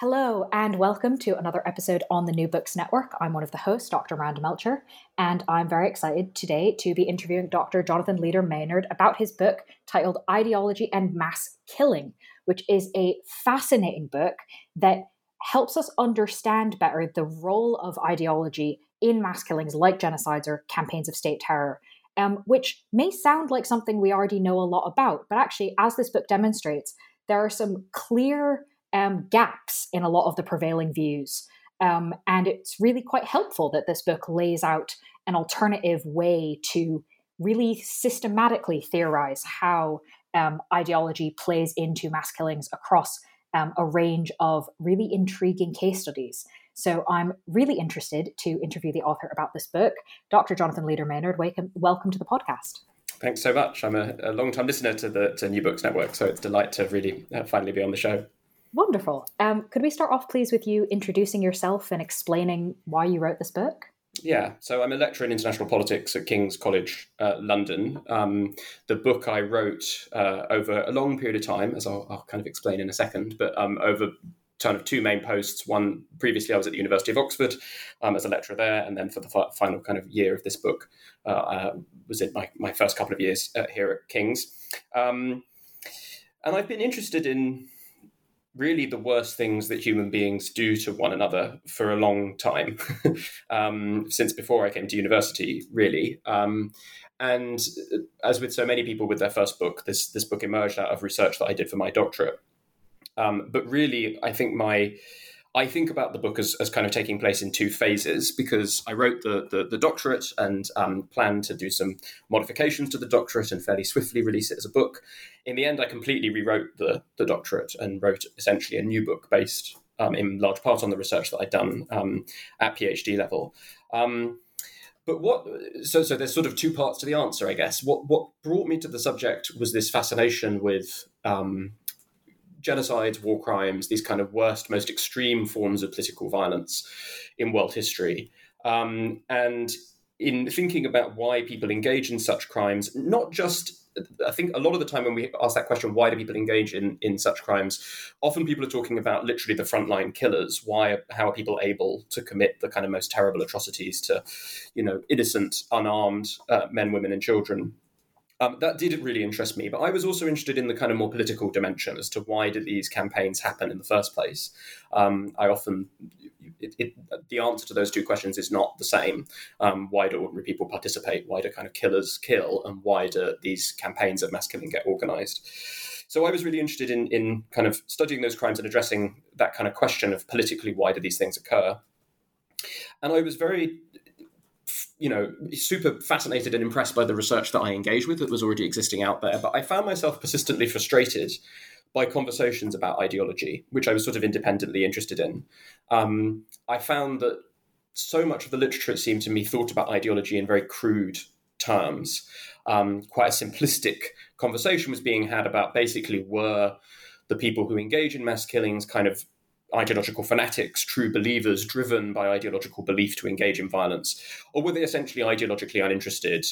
Hello, and welcome to another episode on the New Books Network. I'm one of the hosts, Dr. Miranda Melcher, and I'm very excited today to be interviewing Dr. Jonathan Leader Maynard about his book titled Ideology and Mass Killing, which is a fascinating book that helps us understand better the role of ideology in mass killings like genocides or campaigns of state terror, which may sound like something we already know a lot about, but actually, as this book demonstrates, there are some clear gaps in a lot of the prevailing views. And it's really quite helpful that this book lays out an alternative way to really systematically theorize how ideology plays into mass killings across a range of really intriguing case studies. So I'm really interested to interview the author about this book. Dr. Jonathan Leader Maynard, welcome to the podcast. Thanks so much. I'm a long-time listener to the New Books Network, so it's a delight to really finally be on the show. Wonderful. Could we start off, please, with you introducing yourself and explaining why you wrote this book? Yeah, so I'm a lecturer in international politics at King's College London. The book I wrote over a long period of time, as I'll kind of explain in a second, but over kind of two main posts. One, previously I was at the University of Oxford as a lecturer there, and then for the final kind of year of this book, I was in my first couple of years here at King's. And I've been interested in really the worst things that human beings do to one another for a long time, since before I came to university, really. And as with so many people with their first book, this book emerged out of research that I did for my doctorate. But really, I think I think about the book as kind of taking place in two phases, because I wrote the doctorate and planned to do some modifications to the doctorate and fairly swiftly release it as a book. In the end, I completely rewrote the doctorate and wrote essentially a new book based in large part on the research that I'd done at PhD level. But there's sort of two parts to the answer, I guess. What brought me to the subject was this fascination with genocides, war crimes, these kind of worst, most extreme forms of political violence in world history. And in thinking about why people engage in such crimes, not just, I think a lot of the time when we ask that question, why do people engage in such crimes, often people are talking about literally the frontline killers. How are people able to commit the kind of most terrible atrocities to, innocent, unarmed men, women, and children? That did really interest me, but I was also interested in the kind of more political dimension as to why did these campaigns happen in the first place. The answer to those two questions is not the same. Why do ordinary people participate? Why do kind of killers kill? And why do these campaigns of mass killing get organised? So I was really interested in kind of studying those crimes and addressing that kind of question of politically, why do these things occur? And I was very super fascinated and impressed by the research that I engaged with that was already existing out there. But I found myself persistently frustrated by conversations about ideology, which I was sort of independently interested in. I found that so much of the literature, it seemed to me, thought about ideology in very crude terms. Quite a simplistic conversation was being had about basically were the people who engage in mass killings kind of ideological fanatics, true believers driven by ideological belief to engage in violence, or were they essentially ideologically uninterested,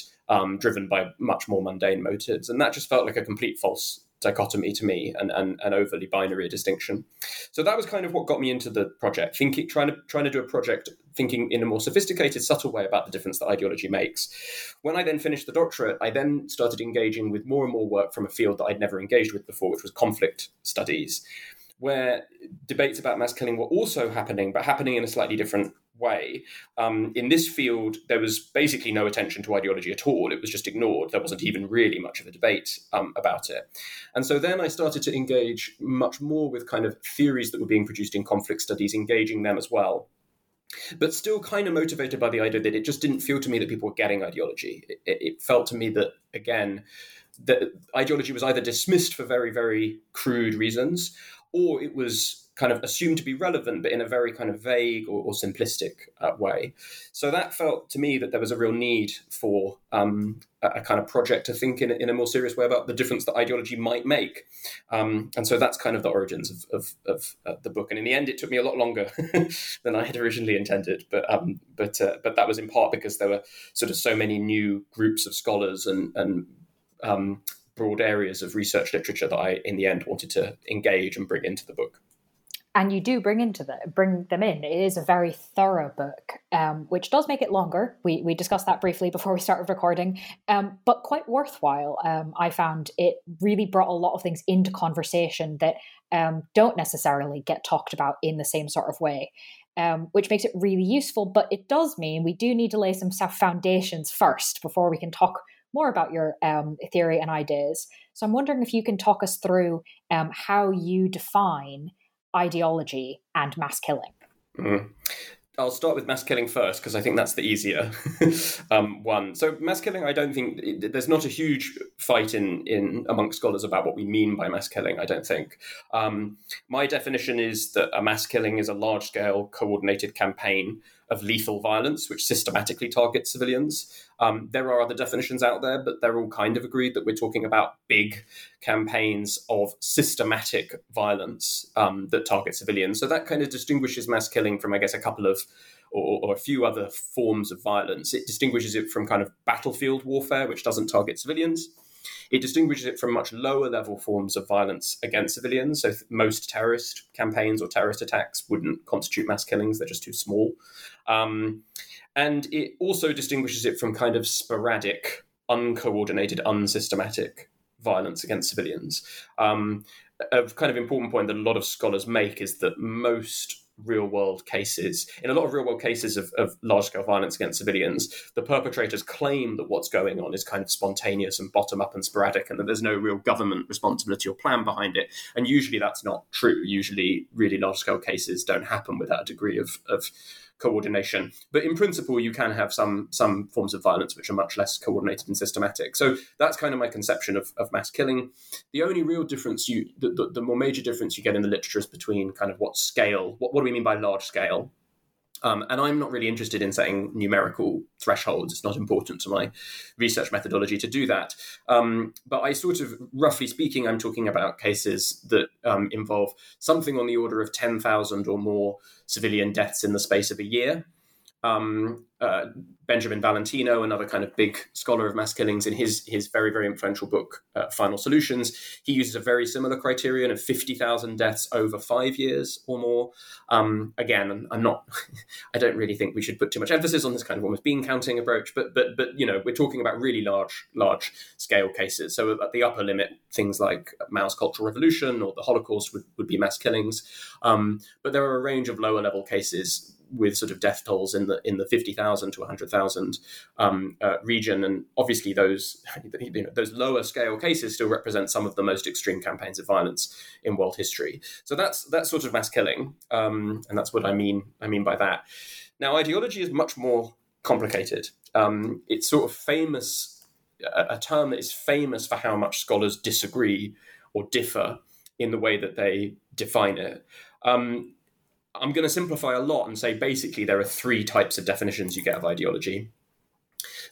driven by much more mundane motives? And that just felt like a complete false dichotomy to me and an overly binary distinction. So that was kind of what got me into the project, trying to do a project thinking in a more sophisticated, subtle way about the difference that ideology makes. When I then finished the doctorate, I then started engaging with more and more work from a field that I'd never engaged with before, which was conflict studies. where debates about mass killing were also happening, but happening in a slightly different way. In this field, there was basically no attention to ideology at all. It was just ignored. There wasn't even really much of a debate about it. And so then I started to engage much more with kind of theories that were being produced in conflict studies, engaging them as well, but still kind of motivated by the idea that it just didn't feel to me that people were getting ideology. It felt to me that, again, that ideology was either dismissed for very, very crude reasons, or it was kind of assumed to be relevant, but in a very kind of vague or simplistic way. So that felt to me that there was a real need for a kind of project to think in a more serious way about the difference that ideology might make. And so that's kind of the origins of the book. And in the end, it took me a lot longer than I had originally intended. But that was in part because there were sort of so many new groups of scholars and broad areas of research literature that I, in the end, wanted to engage and bring into the book. And you do bring them in. It is a very thorough book, which does make it longer. We discussed that briefly before we started recording, but quite worthwhile. I found it really brought a lot of things into conversation that don't necessarily get talked about in the same sort of way, which makes it really useful. But it does mean we do need to lay some foundations first before we can talk more about your theory and ideas. So I'm wondering if you can talk us through how you define ideology and mass killing. Mm. I'll start with mass killing first, because I think that's the easier one. So mass killing, I don't think, there's not a huge fight in amongst scholars about what we mean by mass killing, I don't think. My definition is that a mass killing is a large-scale coordinated campaign of lethal violence, which systematically targets civilians. There are other definitions out there, but they're all kind of agreed that we're talking about big campaigns of systematic violence that target civilians. So that kind of distinguishes mass killing from, I guess, a couple of or a few other forms of violence. It distinguishes it from kind of battlefield warfare, which doesn't target civilians. It distinguishes it from much lower level forms of violence against civilians. So most terrorist campaigns or terrorist attacks wouldn't constitute mass killings. They're just too small. And it also distinguishes it from kind of sporadic, uncoordinated, unsystematic violence against civilians. A kind of important point that a lot of scholars make is that most real-world cases, in a lot of real-world cases of large-scale violence against civilians, the perpetrators claim that what's going on is kind of spontaneous and bottom-up and sporadic, and that there's no real government responsibility or plan behind it. And usually that's not true. Usually really large-scale cases don't happen without a degree of coordination. But in principle, you can have some forms of violence which are much less coordinated and systematic. So that's kind of my conception of mass killing. The only real difference, the more major difference you get in the literature is between kind of what scale, what do we mean by large scale? And I'm not really interested in setting numerical thresholds. It's not important to my research methodology to do that. But I sort of, roughly speaking, I'm talking about cases that involve something on the order of 10,000 or more civilian deaths in the space of a year. Benjamin Valentino, another kind of big scholar of mass killings, in his very, very influential book, Final Solutions, he uses a very similar criterion of 50,000 deaths over 5 years or more. Again, I don't really think we should put too much emphasis on this kind of almost bean counting approach, but you know, we're talking about really large scale cases. So at the upper limit, things like Mao's Cultural Revolution or the Holocaust would be mass killings. But there are a range of lower level cases with sort of death tolls in the 50,000 to 100,000 region, and obviously those lower scale cases still represent some of the most extreme campaigns of violence in world history. So that's sort of mass killing, and that's what I mean by that. Now, ideology is much more complicated. It's sort of famous, a term that is famous for how much scholars disagree or differ in the way that they define it. I'm going to simplify a lot and say basically there are three types of definitions you get of ideology.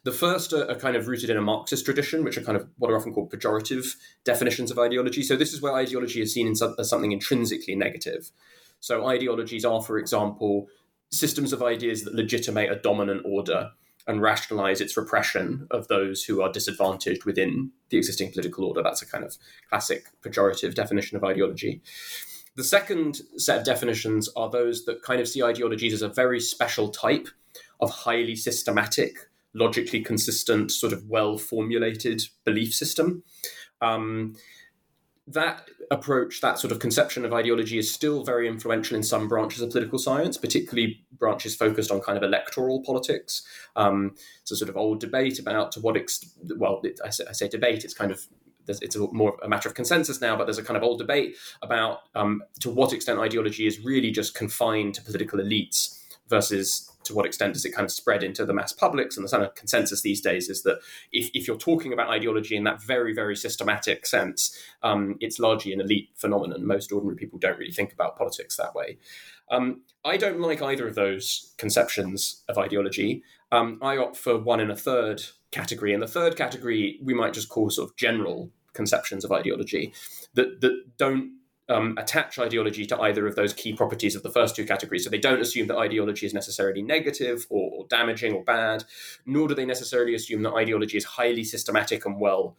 The first are kind of rooted in a Marxist tradition, which are kind of what are often called pejorative definitions of ideology. So this is where ideology is seen as something intrinsically negative. So ideologies are, for example, systems of ideas that legitimate a dominant order and rationalize its repression of those who are disadvantaged within the existing political order. That's a kind of classic pejorative definition of ideology. The second set of definitions are those that kind of see ideologies as a very special type of highly systematic, logically consistent, sort of well-formulated belief system. that approach, that sort of conception of ideology, is still very influential in some branches of political science, particularly branches focused on kind of electoral politics. So sort of old debate about to what extent, well, I say debate, it's kind of, it's more a matter of consensus now, but there's a kind of old debate about to what extent ideology is really just confined to political elites versus to what extent does it kind of spread into the mass publics. And the kind of consensus these days is that if you're talking about ideology in that very, very systematic sense, it's largely an elite phenomenon. Most ordinary people don't really think about politics that way. I don't like either of those conceptions of ideology. I opt for one in a third category. And the third category we might just call sort of general conceptions of ideology that don't attach ideology to either of those key properties of the first two categories. So they don't assume that ideology is necessarily negative or damaging or bad, nor do they necessarily assume that ideology is highly systematic and well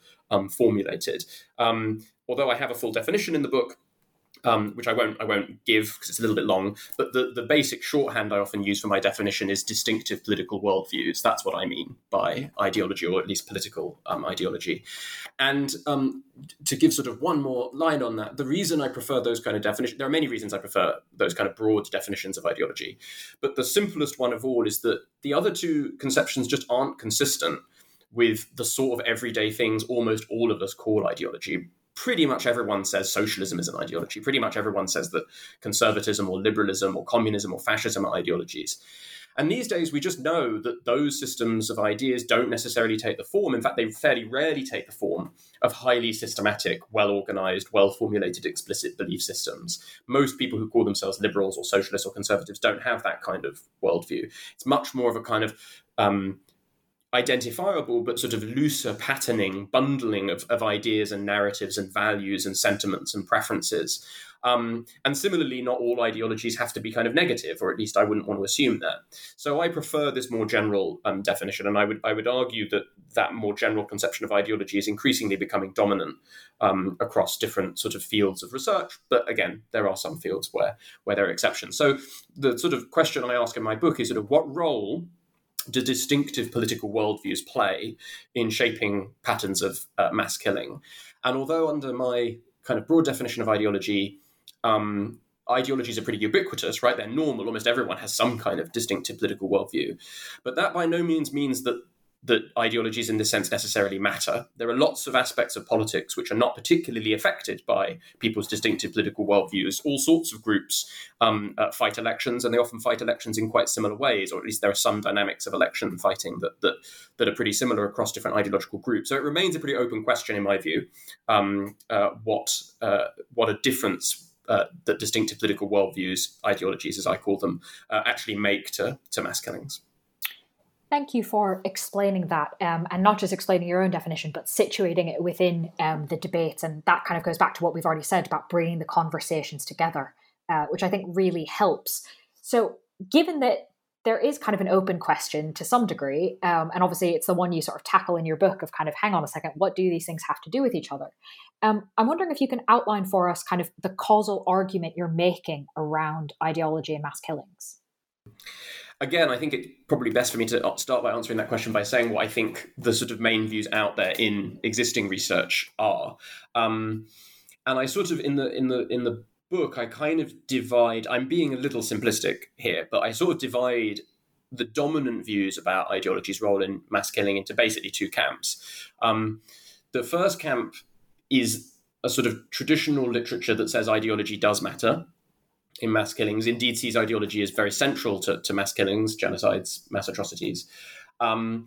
formulated. Although I have a full definition in the book, which I won't give because it's a little bit long, but the basic shorthand I often use for my definition is distinctive political worldviews. That's what I mean by ideology, or at least political ideology. And to give sort of one more line on that, the reason I prefer those kind of definitions, there are many reasons I prefer those kind of broad definitions of ideology, but the simplest one of all is that the other two conceptions just aren't consistent with the sort of everyday things almost all of us call ideology. Pretty much everyone says socialism is an ideology. Pretty much everyone says that conservatism or liberalism or communism or fascism are ideologies. And these days, we just know that those systems of ideas don't necessarily take the form. In fact, they fairly rarely take the form of highly systematic, well-organized, well-formulated, explicit belief systems. Most people who call themselves liberals or socialists or conservatives don't have that kind of worldview. It's much more of a kind of identifiable but sort of looser patterning, bundling of ideas and narratives and values and sentiments and preferences. And similarly, not all ideologies have to be kind of negative, or at least I wouldn't want to assume that. So I prefer this more general definition, and I would argue that more general conception of ideology is increasingly becoming dominant across different sort of fields of research. But again, there are some fields where there are exceptions. So the sort of question I ask in my book is sort of what role do distinctive political worldviews play in shaping patterns of mass killing? And although under my kind of broad definition of ideology, ideologies are pretty ubiquitous, right? They're normal. Almost everyone has some kind of distinctive political worldview. But that by no means means that ideologies in this sense necessarily matter. There are lots of aspects of politics which are not particularly affected by people's distinctive political worldviews. All sorts of groups fight elections, and they often fight elections in quite similar ways, or at least there are some dynamics of election fighting that are pretty similar across different ideological groups. So it remains a pretty open question, in my view, what a difference that distinctive political worldviews, ideologies as I call them, actually make to mass killings. Thank you for explaining that, and not just explaining your own definition, but situating it within the debate. And that kind of goes back to what we've already said about bringing the conversations together, which I think really helps. So given that there is kind of an open question to some degree, and obviously it's the one you sort of tackle in your book of kind of, hang on a second, what do these things have to do with each other? I'm wondering if you can outline for us kind of the causal argument you're making around ideology and mass killings. Again, I think it's probably best for me to start by answering that question by saying what I think the sort of main views out there in existing research are. And I sort of, in the book, I kind of divide, I'm being a little simplistic here, but I sort of divide the dominant views about ideology's role in mass killing into basically two camps. The first camp is a sort of traditional literature that says ideology does matter in mass killings, indeed sees ideology as very central to mass killings, genocides, mass atrocities. And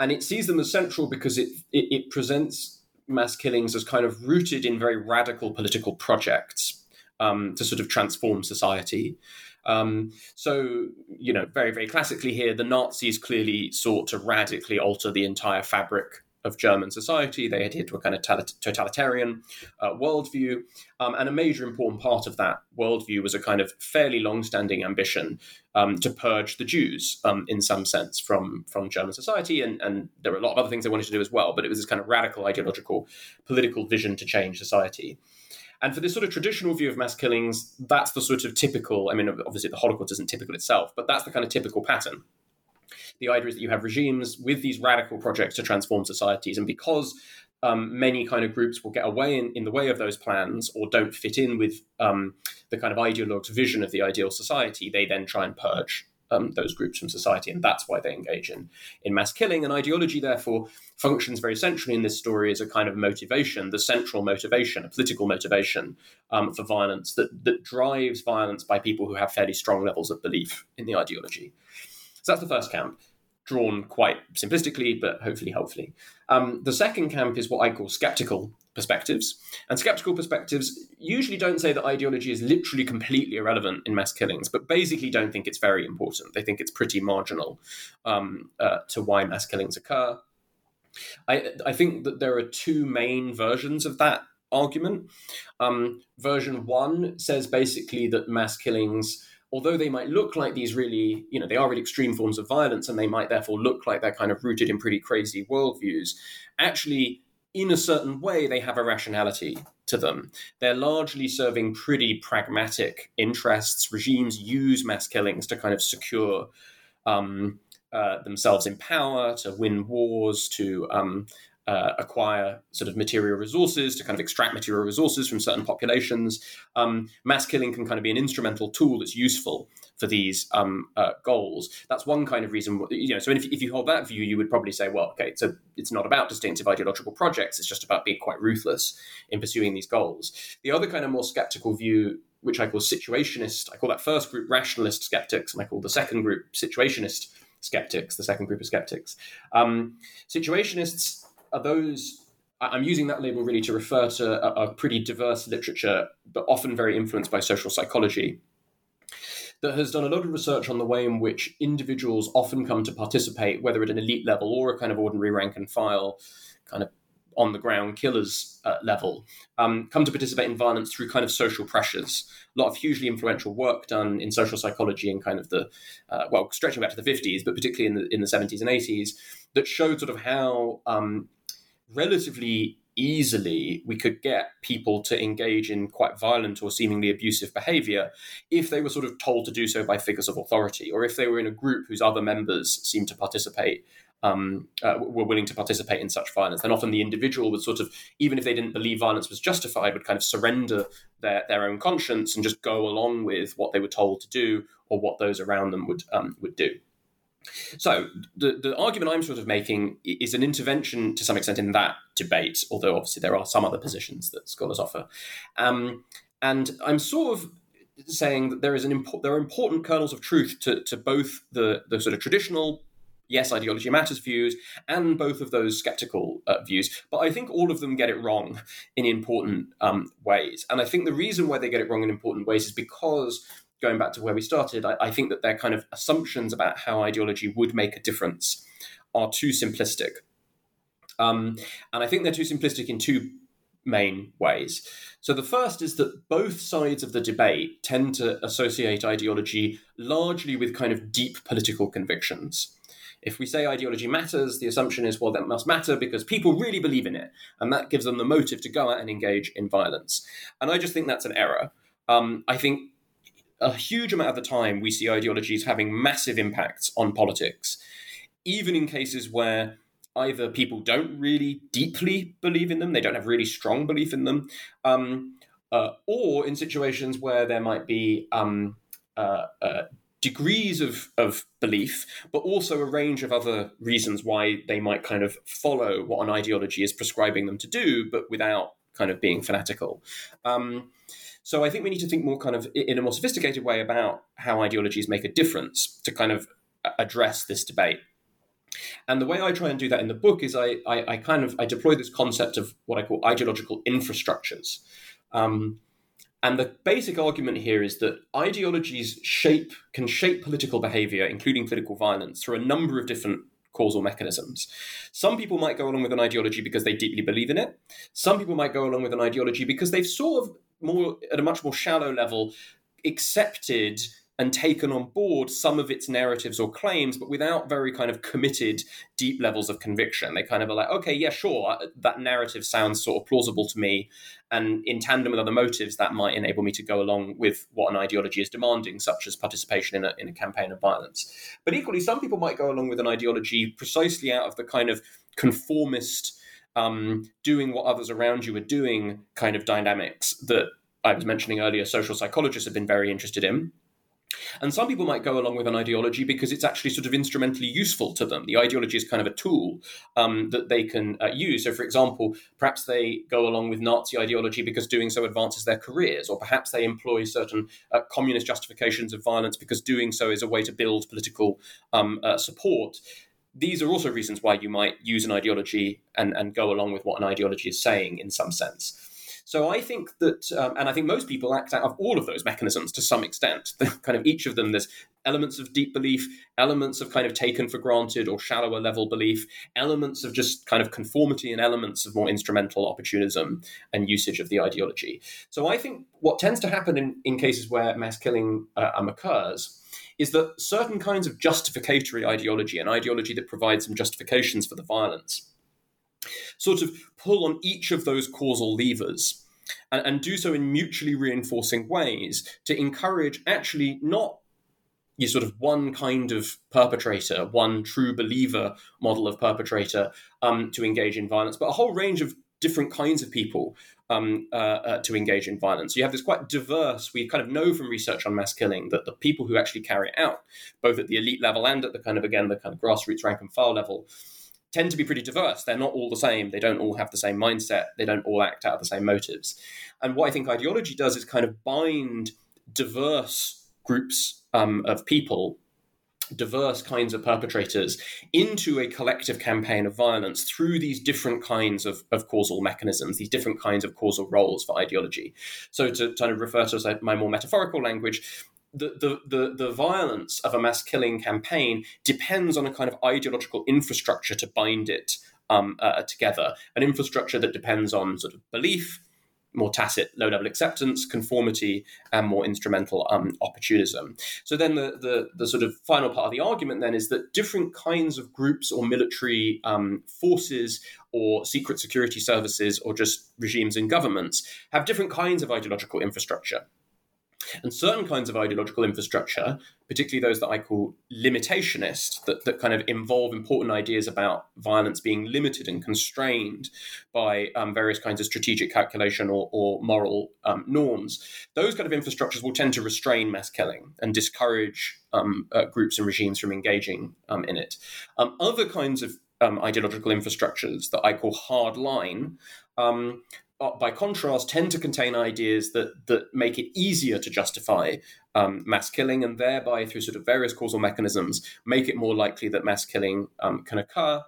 it sees them as central because it presents mass killings as kind of rooted in very radical political projects to sort of transform society. So, you know, very, very classically here, the Nazis clearly sought to radically alter the entire fabric of German society. They adhered to a kind of totalitarian worldview. And a major important part of that worldview was a kind of fairly long-standing ambition to purge the Jews in some sense from German society. And there were a lot of other things they wanted to do as well, but it was this kind of radical ideological political vision to change society. And for this sort of traditional view of mass killings, that's the sort of typical, I mean, obviously the Holocaust isn't typical itself, but that's the kind of typical pattern. The idea is that you have regimes with these radical projects to transform societies. And because many kind of groups will get away in the way of those plans or don't fit in with the kind of ideologue's vision of the ideal society. They then try and purge those groups from society, and that's why they engage in mass killing. And ideology, therefore, functions very centrally in this story as a kind of motivation, the central motivation, a political motivation for violence that drives violence by people who have fairly strong levels of belief in the ideology. So that's the first camp, drawn quite simplistically, but hopefully helpfully. The second camp is what I call skeptical perspectives. And skeptical perspectives usually don't say that ideology is literally completely irrelevant in mass killings, but basically don't think it's very important. They think it's pretty marginal to why mass killings occur. I think that there are two main versions of that argument. Version one says basically that mass killings, although they might look like these really, they are really extreme forms of violence, and they might therefore look like they're kind of rooted in pretty crazy worldviews, actually, in a certain way, they have a rationality to them. They're largely serving pretty pragmatic interests. Regimes use mass killings to kind of secure themselves in power, to win wars, to acquire sort of material resources, to kind of extract material resources from certain populations. Mass killing can kind of be an instrumental tool that's useful for these goals. That's one kind of reason, so if you hold that view, you would probably say, well, okay, so it's not about distinctive ideological projects. It's just about being quite ruthless in pursuing these goals. The other kind of more skeptical view, which I call situationist, I call that first group rationalist skeptics, and I call the second group situationist skeptics, the second group of skeptics. Situationists are those, I'm using that label really to refer to a pretty diverse literature, but often very influenced by social psychology, that has done a lot of research on the way in which individuals often come to participate, whether at an elite level or a kind of ordinary rank and file, kind of on the ground killers level, come to participate in violence through kind of social pressures. A lot of hugely influential work done in social psychology in kind of the, stretching back to the 50s, but particularly in the 70s and 80s, that showed sort of how relatively easily we could get people to engage in quite violent or seemingly abusive behavior if they were sort of told to do so by figures of authority, or if they were in a group whose other members seemed to participate, were willing to participate in such violence. And often the individual would sort of, even if they didn't believe violence was justified, would kind of surrender their own conscience and just go along with what they were told to do or what those around them would do. So the argument I'm sort of making is an intervention to some extent in that debate, although obviously there are some other positions that scholars offer. And I'm sort of saying that there are important kernels of truth to both the sort of traditional, yes, ideology matters views, and both of those skeptical views. But I think all of them get it wrong in important ways. And I think the reason why they get it wrong in important ways is because, going back to where we started, I think that their kind of assumptions about how ideology would make a difference are too simplistic. And I think they're too simplistic in two main ways. So the first is that both sides of the debate tend to associate ideology largely with kind of deep political convictions. If we say ideology matters, the assumption is, well, that must matter because people really believe in it. And that gives them the motive to go out and engage in violence. And I just think that's an error. I think a huge amount of the time we see ideologies having massive impacts on politics, even in cases where either people don't really deeply believe in them, they don't have really strong belief in them, or in situations where there might be degrees of belief, but also a range of other reasons why they might kind of follow what an ideology is prescribing them to do, but without kind of being fanatical. So I think we need to think more kind of in a more sophisticated way about how ideologies make a difference to kind of address this debate. And the way I try and do that in the book is I deploy this concept of what I call ideological infrastructures. And the basic argument here is that ideologies can shape political behavior, including political violence, through a number of different causal mechanisms. Some people might go along with an ideology because they deeply believe in it. Some people might go along with an ideology because they've sort of, more at a much more shallow level, accepted and taken on board some of its narratives or claims, but without very kind of committed deep levels of conviction. They kind of are like, okay, yeah, sure, that narrative sounds sort of plausible to me, and in tandem with other motives, that might enable me to go along with what an ideology is demanding, such as participation in a campaign of violence. But equally, some people might go along with an ideology precisely out of the kind of conformist doing what others around you are doing kind of dynamics that I was mentioning earlier, social psychologists have been very interested in. And some people might go along with an ideology because it's actually sort of instrumentally useful to them. The ideology is kind of a tool that they can use. So, for example, perhaps they go along with Nazi ideology because doing so advances their careers, or perhaps they employ certain communist justifications of violence because doing so is a way to build political support. These are also reasons why you might use an ideology and go along with what an ideology is saying in some sense. So I think that, and I think most people act out of all of those mechanisms to some extent. Kind of each of them, there's elements of deep belief, elements of kind of taken for granted or shallower level belief, elements of just kind of conformity, and elements of more instrumental opportunism and usage of the ideology. So I think what tends to happen in cases where mass killing occurs is that certain kinds of justificatory ideology, an ideology that provides some justifications for the violence, sort of pull on each of those causal levers and do so in mutually reinforcing ways to encourage actually not you sort of one kind of perpetrator, one true believer model of perpetrator to engage in violence, but a whole range of different kinds of people to engage in violence. You have this quite diverse, we kind of know from research on mass killing that the people who actually carry it out, both at the elite level and at the kind of, again, the kind of grassroots rank and file level, tend to be pretty diverse. They're not all the same. They don't all have the same mindset. They don't all act out of the same motives. And what I think ideology does is kind of bind diverse groups of people, diverse kinds of perpetrators, into a collective campaign of violence through these different kinds of causal mechanisms, these different kinds of causal roles for ideology. So to kind of refer to my more metaphorical language, The violence of a mass killing campaign depends on a kind of ideological infrastructure to bind it together, an infrastructure that depends on sort of belief, more tacit low-level acceptance, conformity, and more instrumental opportunism. So then the sort of final part of the argument then is that different kinds of groups or military forces or secret security services or just regimes and governments have different kinds of ideological infrastructure. And certain kinds of ideological infrastructure, particularly those that I call limitationist, that kind of involve important ideas about violence being limited and constrained by various kinds of strategic calculation or moral norms, those kind of infrastructures will tend to restrain mass killing and discourage groups and regimes from engaging in it. Other kinds of ideological infrastructures that I call hardline, by contrast, tend to contain ideas that make it easier to justify mass killing, and thereby, through sort of various causal mechanisms, make it more likely that mass killing can occur.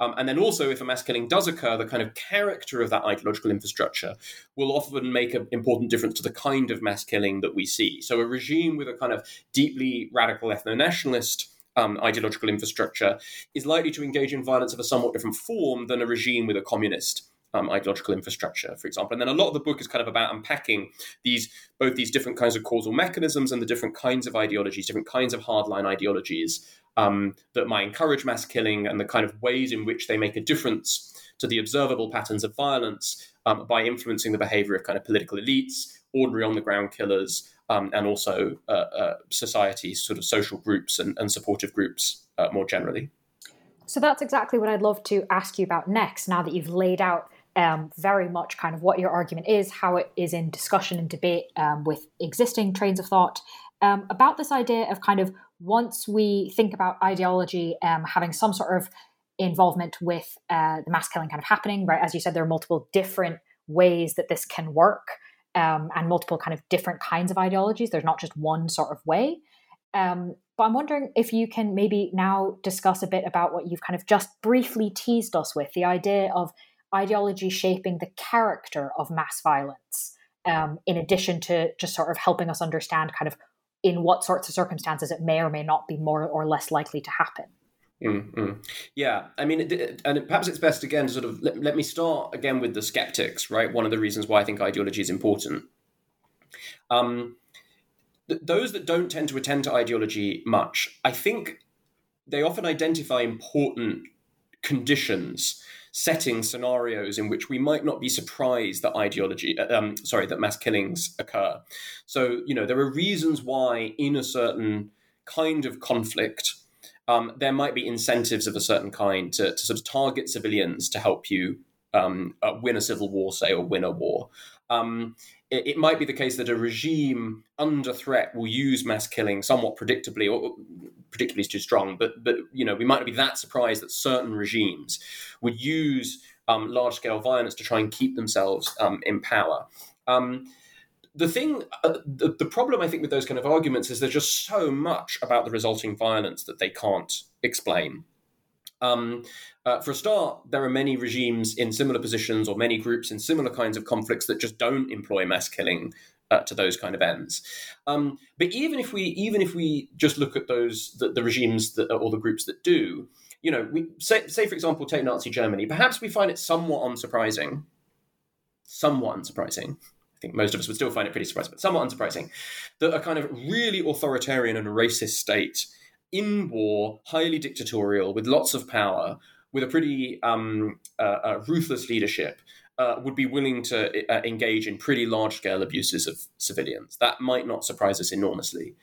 And then also, if a mass killing does occur, the kind of character of that ideological infrastructure will often make an important difference to the kind of mass killing that we see. So a regime with a kind of deeply radical ethno-nationalist ideological infrastructure is likely to engage in violence of a somewhat different form than a regime with a communist ideological infrastructure, for example. And then a lot of the book is kind of about unpacking both these different kinds of causal mechanisms and the different kinds of ideologies, different kinds of hardline ideologies that might encourage mass killing, and the kind of ways in which they make a difference to the observable patterns of violence by influencing the behavior of kind of political elites, ordinary on-the-ground killers, and also society, sort of social groups and supportive groups more generally. So that's exactly what I'd love to ask you about next, now that you've laid out very much kind of what your argument is, how it is in discussion and debate with existing trains of thought, about this idea of kind of, once we think about ideology having some sort of involvement with the mass killing kind of happening, right? As you said, there are multiple different ways that this can work, and multiple kind of different kinds of ideologies. There's not just one sort of way. But I'm wondering if you can maybe now discuss a bit about what you've kind of just briefly teased us with, the idea of ideology shaping the character of mass violence, in addition to just sort of helping us understand kind of in what sorts of circumstances it may or may not be more or less likely to happen. Mm-hmm. Yeah, I mean, and perhaps it's best again to sort of let me start again with the skeptics, right? One of the reasons why I think ideology is important. Those that don't tend to attend to ideology much, I think they often identify important conditions, setting scenarios in which we might not be surprised that that mass killings occur. So, you know, there are reasons why in a certain kind of conflict, there might be incentives of a certain kind to sort of target civilians to help you win a civil war, say, or win a war. It might be the case that a regime under threat will use mass killing somewhat predictably, or predictably is too strong, but you know, we might not be that surprised that certain regimes would use large-scale violence to try and keep themselves in power. The problem, I think, with those kind of arguments is there's just so much about the resulting violence that they can't explain. For a start, there are many regimes in similar positions or many groups in similar kinds of conflicts that just don't employ mass killing to those kind of ends. But even if we just look at those the regimes that, or the groups that do, you know, we say for example, take Nazi Germany. Perhaps we find it somewhat unsurprising. I think most of us would still find it pretty surprising, but somewhat unsurprising that a kind of really authoritarian and racist state in war, highly dictatorial, with lots of power, with a pretty ruthless leadership, would be willing to engage in pretty large-scale abuses of civilians. That might not surprise us enormously.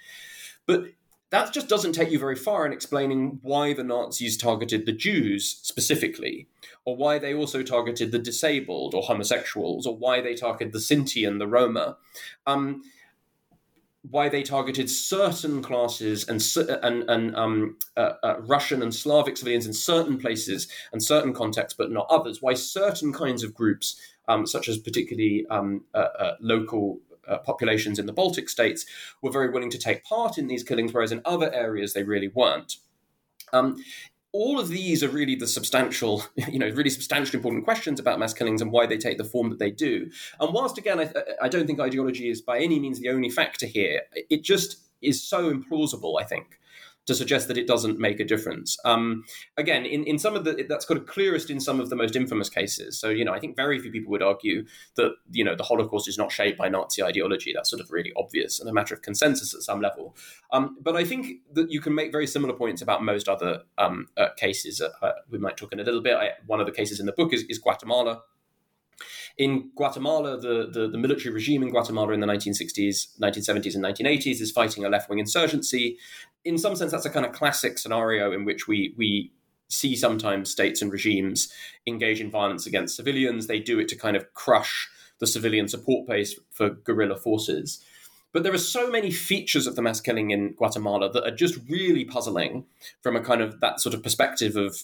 But that just doesn't take you very far in explaining why the Nazis targeted the Jews specifically, or why they also targeted the disabled or homosexuals, or why they targeted the Sinti and the Roma. Why they targeted certain classes and Russian and Slavic civilians in certain places and certain contexts, but not others. Why certain kinds of groups, such as particularly local populations in the Baltic states, were very willing to take part in these killings, whereas in other areas they really weren't. All of these are really the substantial, you know, really substantially important questions about mass killings and why they take the form that they do. And whilst, again, I don't think ideology is by any means the only factor here, it just is so implausible, I think, to suggest that it doesn't make a difference. Again, in some of the, that's kind of clearest in some of the most infamous cases. So, you know, I think very few people would argue that, you know, the Holocaust is not shaped by Nazi ideology. That's sort of really obvious and a matter of consensus at some level. But I think that you can make very similar points about most other cases. We might talk in a little bit. One of the cases in the book is Guatemala. In Guatemala, the military regime in Guatemala in the 1960s, 1970s, and 1980s is fighting a left-wing insurgency. In some sense, that's a kind of classic scenario in which we see sometimes states and regimes engage in violence against civilians. They do it to kind of crush the civilian support base for guerrilla forces. But there are so many features of the mass killing in Guatemala that are just really puzzling from a kind of that sort of perspective of,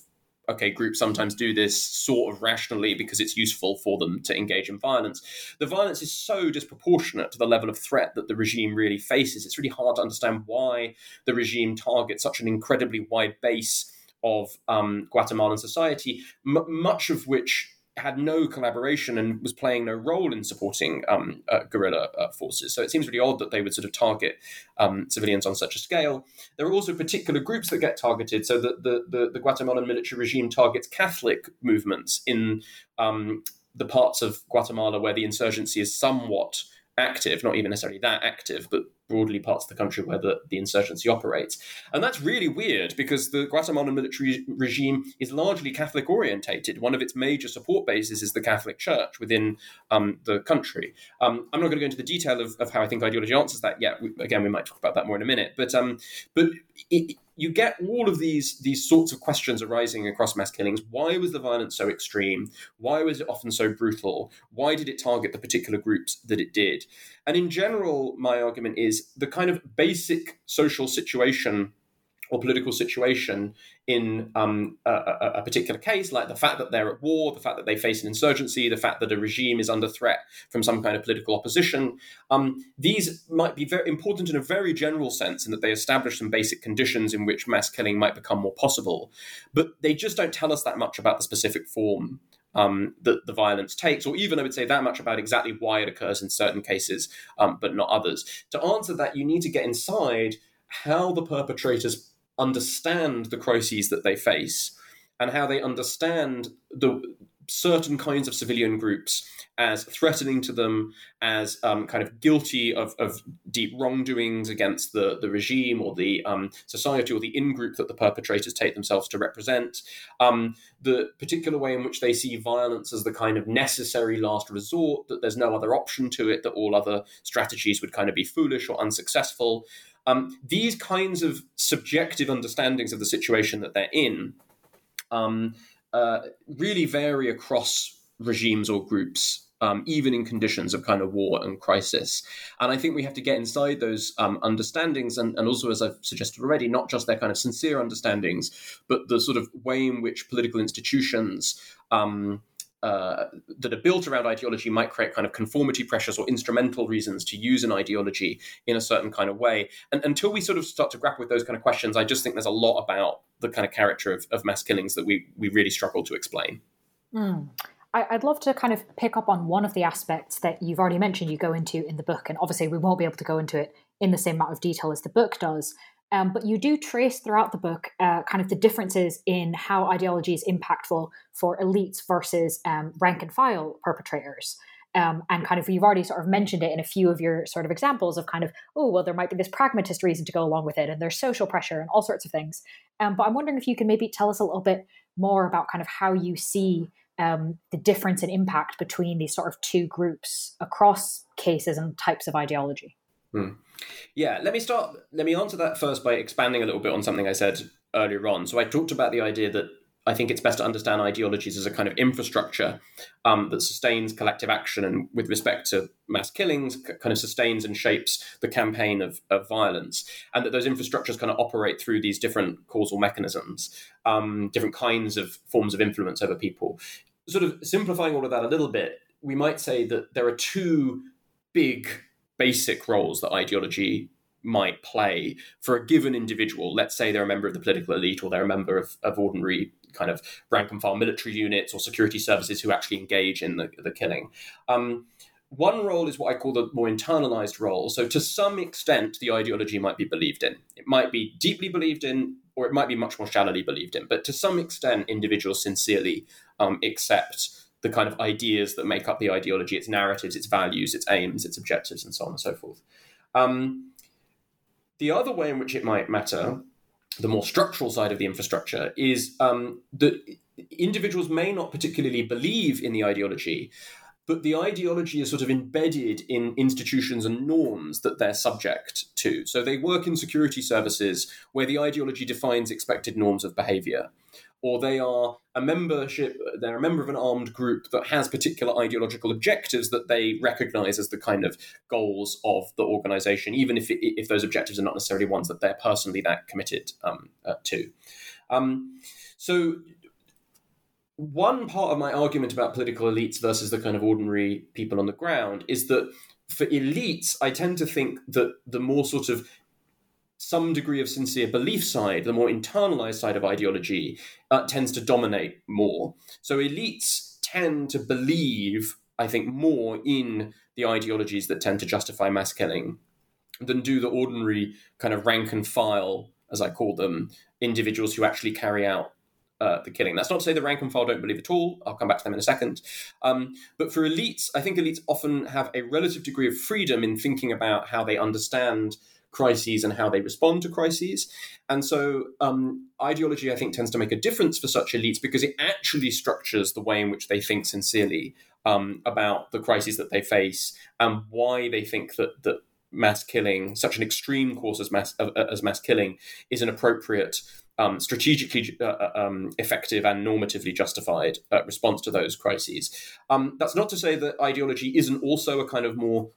okay, groups sometimes do this sort of rationally because it's useful for them to engage in violence. The violence is so disproportionate to the level of threat that the regime really faces. It's really hard to understand why the regime targets such an incredibly wide base of Guatemalan society, much of which had no collaboration and was playing no role in supporting guerrilla forces. So it seems really odd that they would sort of target civilians on such a scale. There are also particular groups that get targeted. So the Guatemalan military regime targets Catholic movements in the parts of Guatemala where the insurgency is somewhat active, not even necessarily that active, but broadly parts of the country where the insurgency operates. And that's really weird because the Guatemalan military regime is largely Catholic orientated. One of its major support bases is the Catholic Church within the country. I'm not going to go into the detail of how I think ideology answers that yet. Again, we might talk about that more in a minute. But you get all of these sorts of questions arising across mass killings. Why was the violence so extreme? Why was it often so brutal? Why did it target the particular groups that it did? And in general, my argument is the kind of basic social situation or political situation in a particular case, like the fact that they're at war, the fact that they face an insurgency, the fact that a regime is under threat from some kind of political opposition, these might be very important in a very general sense in that they establish some basic conditions in which mass killing might become more possible. But they just don't tell us that much about the specific form that the violence takes, or even I would say that much about exactly why it occurs in certain cases, but not others. To answer that, you need to get inside how the perpetrators understand the crises that they face and how they understand the certain kinds of civilian groups as threatening to them, as kind of guilty of deep wrongdoings against the regime or the society or the in-group that the perpetrators take themselves to represent, the particular way in which they see violence as the kind of necessary last resort, that there's no other option to it, that all other strategies would kind of be foolish or unsuccessful. These kinds of subjective understandings of the situation that they're in really vary across regimes or groups, even in conditions of kind of war and crisis. And I think we have to get inside those understandings and also, as I've suggested already, not just their kind of sincere understandings, but the sort of way in which political institutions that are built around ideology might create kind of conformity pressures or instrumental reasons to use an ideology in a certain kind of way. And until we sort of start to grapple with those kind of questions, I just think there's a lot about the kind of character of mass killings that we really struggle to explain. Mm. I'd love to kind of pick up on one of the aspects that you've already mentioned you go into in the book, and obviously we won't be able to go into it in the same amount of detail as the book does, but you do trace throughout the book kind of the differences in how ideology is impactful for elites versus rank and file perpetrators. And kind of you've already sort of mentioned it in a few of your sort of examples of kind of, oh, well, there might be this pragmatist reason to go along with it, and there's social pressure and all sorts of things. But I'm wondering if you can maybe tell us a little bit more about kind of how you see the difference in impact between these sort of two groups across cases and types of ideology. Yeah, let me answer that first by expanding a little bit on something I said earlier on. So I talked about the idea that I think it's best to understand ideologies as a kind of infrastructure that sustains collective action and, with respect to mass killings, kind of sustains and shapes the campaign of violence, and that those infrastructures kind of operate through these different causal mechanisms, different kinds of forms of influence over people. Sort of simplifying all of that a little bit, we might say that there are two big basic roles that ideology might play for a given individual. Let's say they're a member of the political elite, or they're a member of ordinary kind of rank and file military units or security services who actually engage in the killing. One role is what I call the more internalized role. So to some extent, the ideology might be believed in. It might be deeply believed in, or it might be much more shallowly believed in. But to some extent, individuals sincerely accept the kind of ideas that make up the ideology, its narratives, its values, its aims, its objectives, and so on and so forth. The other way in which it might matter, the more structural side of the infrastructure, is that individuals may not particularly believe in the ideology, but the ideology is sort of embedded in institutions and norms that they're subject to. So they work in security services where the ideology defines expected norms of behavior, or they're a member of an armed group that has particular ideological objectives that they recognize as the kind of goals of the organization, even if those objectives are not necessarily ones that they're personally that committed to. So one part of my argument about political elites versus the kind of ordinary people on the ground is that for elites, I tend to think that the more sort of some degree of sincere belief side, the more internalized side of ideology, tends to dominate more. So elites tend to believe, I think, more in the ideologies that tend to justify mass killing than do the ordinary kind of rank and file, as I call them, individuals who actually carry out the killing. That's not to say the rank and file don't believe at all. I'll come back to them in a second. But for elites, I think elites often have a relative degree of freedom in thinking about how they understand crises and how they respond to crises. And so ideology, I think, tends to make a difference for such elites because it actually structures the way in which they think sincerely about the crises that they face and why they think that mass killing, such an extreme cause as mass killing, is an appropriate, strategically effective and normatively justified response to those crises. That's not to say that ideology isn't also a kind of more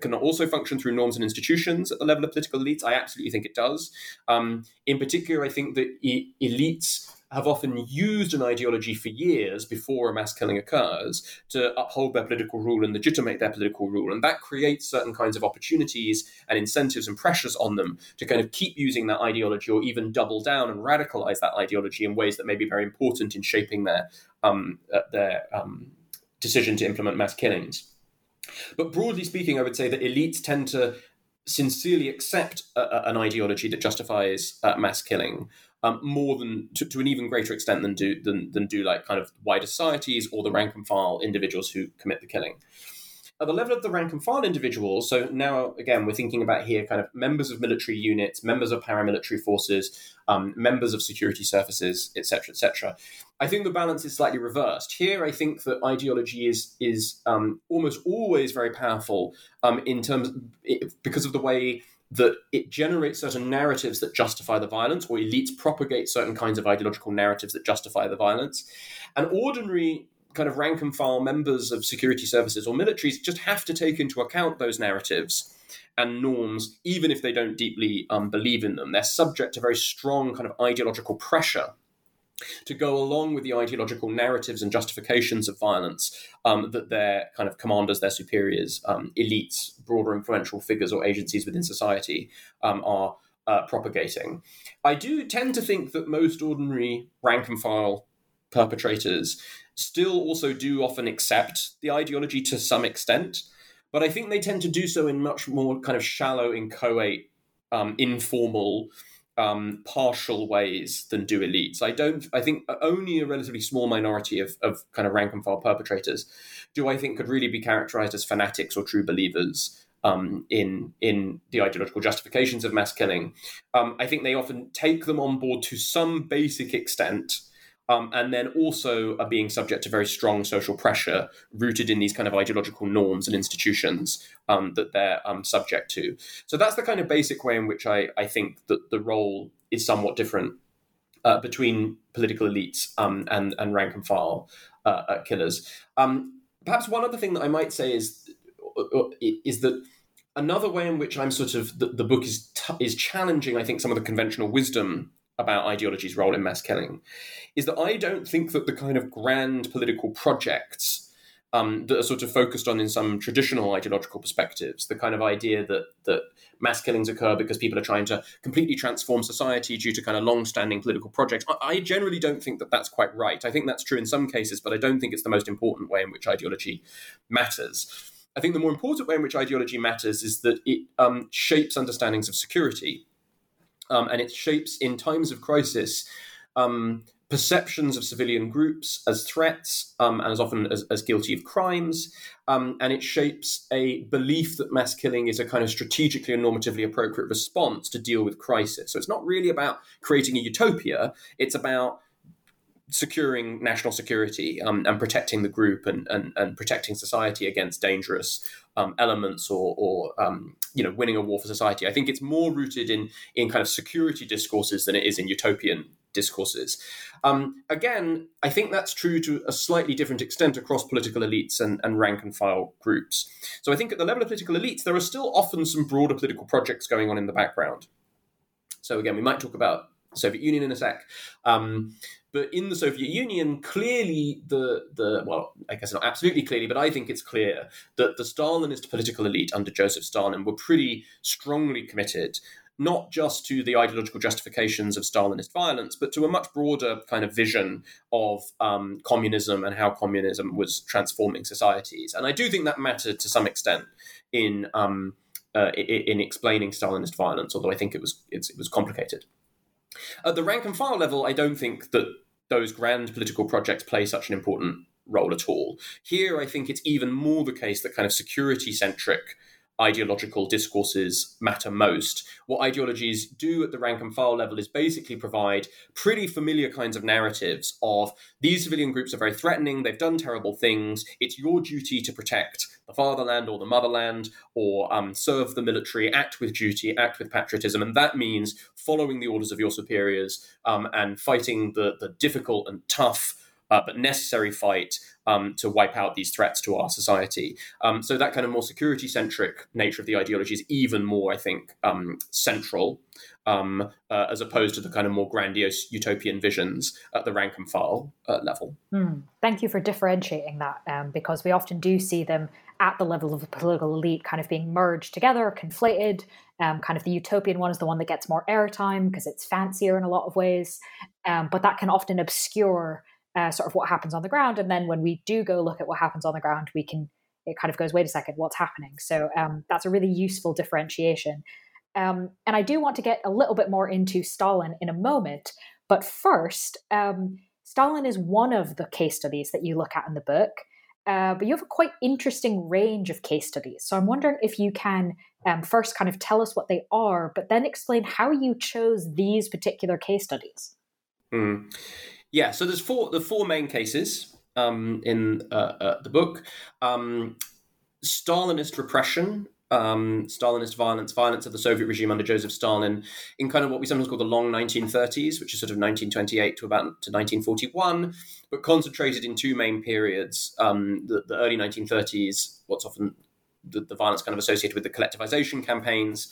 can also function through norms and institutions at the level of political elites. I absolutely think it does. In particular, I think that elites have often used an ideology for years before a mass killing occurs to uphold their political rule and legitimate their political rule. And that creates certain kinds of opportunities and incentives and pressures on them to kind of keep using that ideology or even double down and radicalize that ideology in ways that may be very important in shaping their decision to implement mass killings. But broadly speaking, I would say that elites tend to sincerely accept an ideology that justifies mass killing more than, to an even greater extent than do like kind of wider societies or the rank and file individuals who commit the killing. At the level of the rank and file individuals, so now, again, we're thinking about here kind of members of military units, members of paramilitary forces, members of security services, etc., etc. I think the balance is slightly reversed. Here, I think that ideology is almost always very powerful in terms because of the way that it generates certain narratives that justify the violence, or elites propagate certain kinds of ideological narratives that justify the violence. And ordinary kind of rank and file members of security services or militaries just have to take into account those narratives and norms, even if they don't deeply believe in them. They're subject to very strong kind of ideological pressure to go along with the ideological narratives and justifications of violence that their kind of commanders, their superiors, elites, broader influential figures or agencies within society are propagating. I do tend to think that most ordinary rank and file perpetrators still also do often accept the ideology to some extent, but I think they tend to do so in much more kind of shallow, inchoate, informal partial ways than do elites. I think only a relatively small minority of kind of rank and file perpetrators do I think could really be characterized as fanatics or true believers in the ideological justifications of mass killing. I think they often take them on board to some basic extent, and then also are being subject to very strong social pressure rooted in these kind of ideological norms and institutions that they're subject to. So that's the kind of basic way in which I think that the role is somewhat different between political elites and rank and file killers. Perhaps one other thing that I might say is that another way in which I'm sort of, the book is challenging, I think, some of the conventional wisdom about ideology's role in mass killing, is that I don't think that the kind of grand political projects that are sort of focused on in some traditional ideological perspectives, the kind of idea that mass killings occur because people are trying to completely transform society due to kind of long-standing political projects. I generally don't think that that's quite right. I think that's true in some cases, but I don't think it's the most important way in which ideology matters. I think the more important way in which ideology matters is that it shapes understandings of security. And it shapes, in times of crisis, perceptions of civilian groups as threats and as often as guilty of crimes. And it shapes a belief that mass killing is a kind of strategically and normatively appropriate response to deal with crisis. So it's not really about creating a utopia. It's about securing national security and protecting the group and protecting society against dangerous elements or winning a war for society. I think it's more rooted in kind of security discourses than it is in utopian discourses. Again, I think that's true to a slightly different extent across political elites and rank and file groups. So I think at the level of political elites, there are still often some broader political projects going on in the background. So again, we might talk about Soviet Union in a sec. But in the Soviet Union, clearly I guess not absolutely clearly, but I think it's clear that the Stalinist political elite under Joseph Stalin were pretty strongly committed, not just to the ideological justifications of Stalinist violence, but to a much broader kind of vision of communism and how communism was transforming societies. And I do think that mattered to some extent in explaining Stalinist violence, although I think it was complicated. At the rank and file level, I don't think that those grand political projects play such an important role at all. Here, I think it's even more the case that kind of security-centric ideological discourses matter most. What ideologies do at the rank and file level is basically provide pretty familiar kinds of narratives of these civilian groups are very threatening, they've done terrible things, it's your duty to protect the fatherland or the motherland, or serve the military, act with duty, act with patriotism. And that means following the orders of your superiors and fighting the difficult and tough but necessary fight to wipe out these threats to our society. So that kind of more security-centric nature of the ideology is even more, I think, central, as opposed to the kind of more grandiose utopian visions at the rank and file level. Thank you for differentiating that, because we often do see them at the level of the political elite kind of being merged together, conflated. Kind of the utopian one is the one that gets more airtime because it's fancier in a lot of ways, but that can often obscure sort of what happens on the ground. And then when we do go look at what happens on the ground, it kind of goes, wait a second, what's happening? So that's a really useful differentiation. And I do want to get a little bit more into Stalin in a moment. But first, Stalin is one of the case studies that you look at in the book. But you have a quite interesting range of case studies. So I'm wondering if you can first kind of tell us what they are, but then explain how you chose these particular case studies. Yeah, so there's the four main cases in the book. Stalinist repression Stalinist violence of the Soviet regime under Joseph Stalin in kind of what we sometimes call the long 1930s, which is sort of 1928 to 1941, but concentrated in two main periods, the early 1930s, what's often the violence kind of associated with the collectivization campaigns,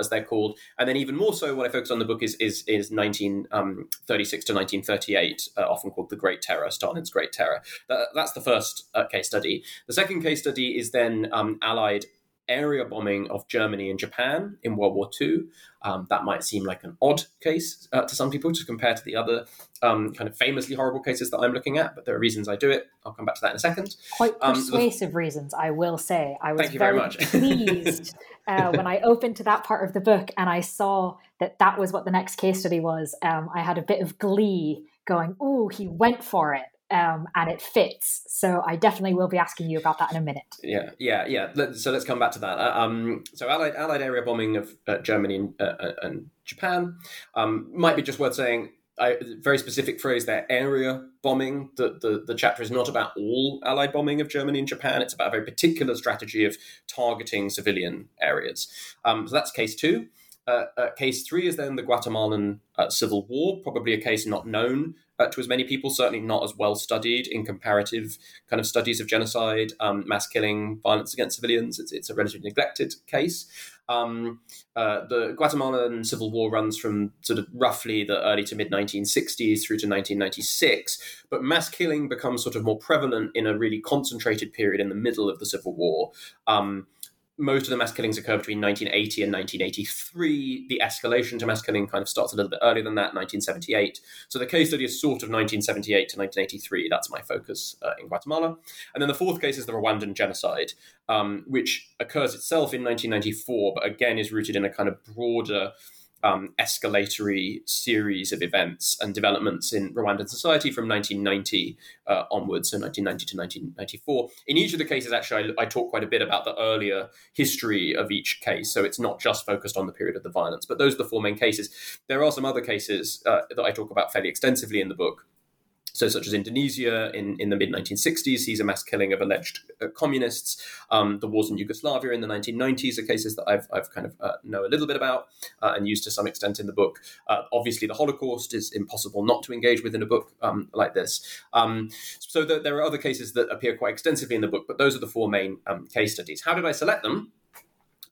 as they're called. And then even more so, what I focus on in the book is 1936 to 1938, often called the Great Terror, Stalin's Great Terror. That's the first case study. The second case study is then Allied area bombing of Germany and Japan in World War II. That might seem like an odd case to some people to compare to the other kind of famously horrible cases that I'm looking at, but there are reasons I do it. I'll come back to that in a second. Quite persuasive reasons, I will say. I was thank you very much. Pleased when I opened to that part of the book and I saw that that was what the next case study was. I had a bit of glee going, "Ooh, he went for it." And it fits. So I definitely will be asking you about that in a minute. Yeah. So let's come back to that. So Allied area bombing of Germany and Japan might be just worth saying. Very specific phrase there, area bombing. The chapter is not about all Allied bombing of Germany and Japan. It's about a very particular strategy of targeting civilian areas. So that's case two. Case three is then the Guatemalan Civil War, probably a case not known to as many people, certainly not as well studied in comparative kind of studies of genocide, mass killing, violence against civilians. It's a relatively neglected case. The Guatemalan Civil War runs from sort of roughly the early to mid 1960s through to 1996, but mass killing becomes sort of more prevalent in a really concentrated period in the middle of the Civil War. Most of the mass killings occur between 1980 and 1983. The escalation to mass killing kind of starts a little bit earlier than that, 1978. So the case study is sort of 1978 to 1983. That's my focus in Guatemala. And then the fourth case is the Rwandan Genocide, which occurs itself in 1994, but again is rooted in a kind of broader escalatory series of events and developments in Rwandan society from 1990 onwards, so 1990 to 1994. In each of the cases, actually, I talk quite a bit about the earlier history of each case, so it's not just focused on the period of the violence, but those are the four main cases. There are some other cases that I talk about fairly extensively in the book, so such as Indonesia in the mid-1960s sees a mass killing of alleged communists. The wars in Yugoslavia in the 1990s are cases that I've kind of know a little bit about and used to some extent in the book. Obviously, the Holocaust is impossible not to engage with in a book like this. So there are other cases that appear quite extensively in the book, but those are the four main case studies. How did I select them?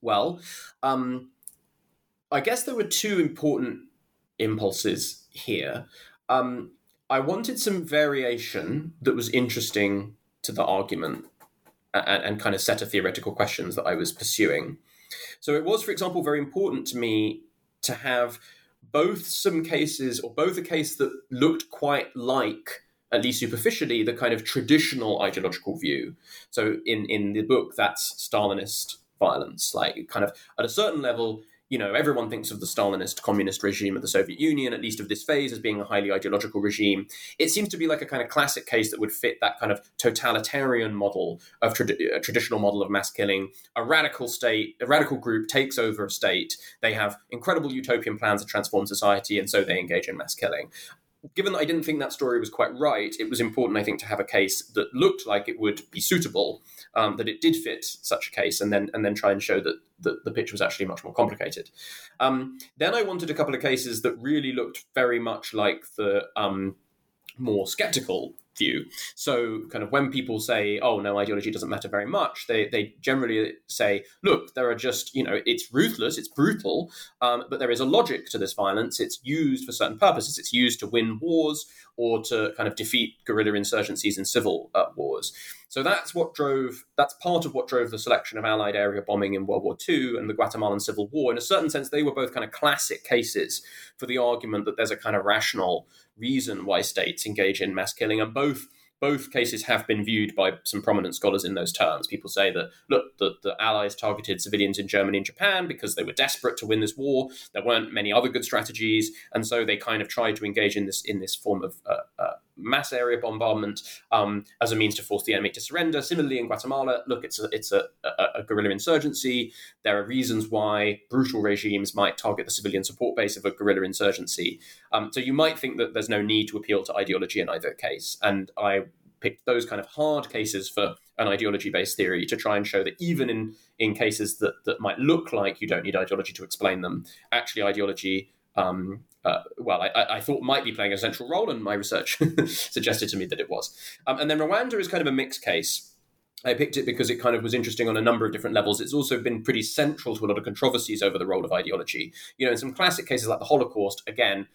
Well, I guess there were two important impulses here. I wanted some variation that was interesting to the argument and kind of set of theoretical questions that I was pursuing. So it was, for example, very important to me to have both some cases or both a case that looked quite like, at least superficially, the kind of traditional ideological view. So in the book, that's Stalinist violence, like kind of at a certain level, you know, everyone thinks of the Stalinist communist regime of the Soviet Union, at least of this phase, as being a highly ideological regime. It seems to be like a kind of classic case that would fit that kind of totalitarian model of a traditional model of mass killing. A radical state, a radical group takes over a state. They have incredible utopian plans to transform society, and so they engage in mass killing. Given that I didn't think that story was quite right, it was important, I think, to have a case that looked like it would be suitable, that it did fit such a case, and then try and show that the picture was actually much more complicated. Then I wanted a couple of cases that really looked very much like the more skeptical view. So kind of when people say, oh, no, ideology doesn't matter very much, they generally say, look, there are just, you know, it's ruthless, it's brutal, but there is a logic to this violence. It's used for certain purposes. It's used to win wars or to kind of defeat guerrilla insurgencies in civil wars. So that's part of what drove the selection of Allied area bombing in World War II and the Guatemalan Civil War. In a certain sense, they were both kind of classic cases for the argument that there's a kind of rational reason why states engage in mass killing. And both cases have been viewed by some prominent scholars in those terms. People say that, look, the Allies targeted civilians in Germany and Japan because they were desperate to win this war. There weren't many other good strategies. And so they kind of tried to engage in this form of mass area bombardment as a means to force the enemy to surrender. Similarly, in Guatemala, look, it's a guerrilla insurgency. There are reasons why brutal regimes might target the civilian support base of a guerrilla insurgency. So you might think that there's no need to appeal to ideology in either case. And I picked those kind of hard cases for an ideology-based theory to try and show that even in cases that might look like you don't need ideology to explain them, actually ideology, I thought might be playing a central role, and my research suggested to me that it was. And then Rwanda is kind of a mixed case. I picked it because it kind of was interesting on a number of different levels. It's also been pretty central to a lot of controversies over the role of ideology. You know, in some classic cases like the Holocaust, again,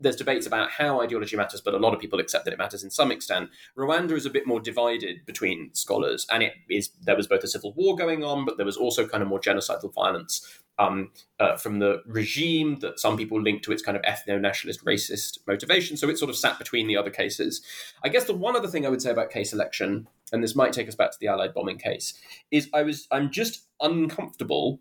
there's debates about how ideology matters, but a lot of people accept that it matters in some extent. Rwanda is a bit more divided between scholars, and there was both a civil war going on, but there was also kind of more genocidal violence from the regime that some people link to its kind of ethno-nationalist, racist motivation. So it sort of sat between the other cases. I guess the one other thing I would say about case selection, and this might take us back to the Allied bombing case, is I'm just uncomfortable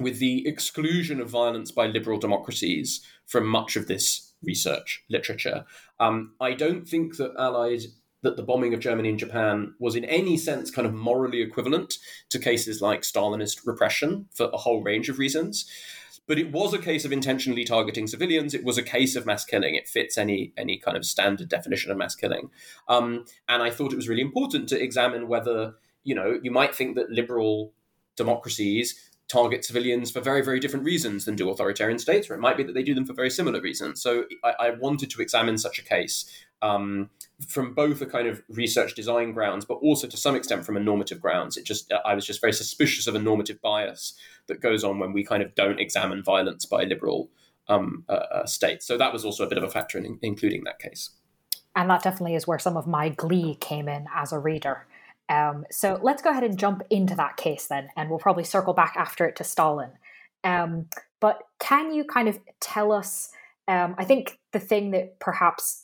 with the exclusion of violence by liberal democracies from much of this research literature. I don't think that the bombing of Germany and Japan was in any sense kind of morally equivalent to cases like Stalinist repression for a whole range of reasons. But it was a case of intentionally targeting civilians. It was a case of mass killing. It fits any kind of standard definition of mass killing. And I thought it was really important to examine whether, you know, you might think that liberal democracies target civilians for very, very different reasons than do authoritarian states, or it might be that they do them for very similar reasons. So I wanted to examine such a case from both a kind of research design grounds, but also to some extent from a normative grounds. I was just very suspicious of a normative bias that goes on when we kind of don't examine violence by liberal states. So that was also a bit of a factor in including that case. And that definitely is where some of my glee came in as a reader. So let's go ahead and jump into that case then, and we'll probably circle back after it to Stalin. But can you kind of tell us, I think the thing that perhaps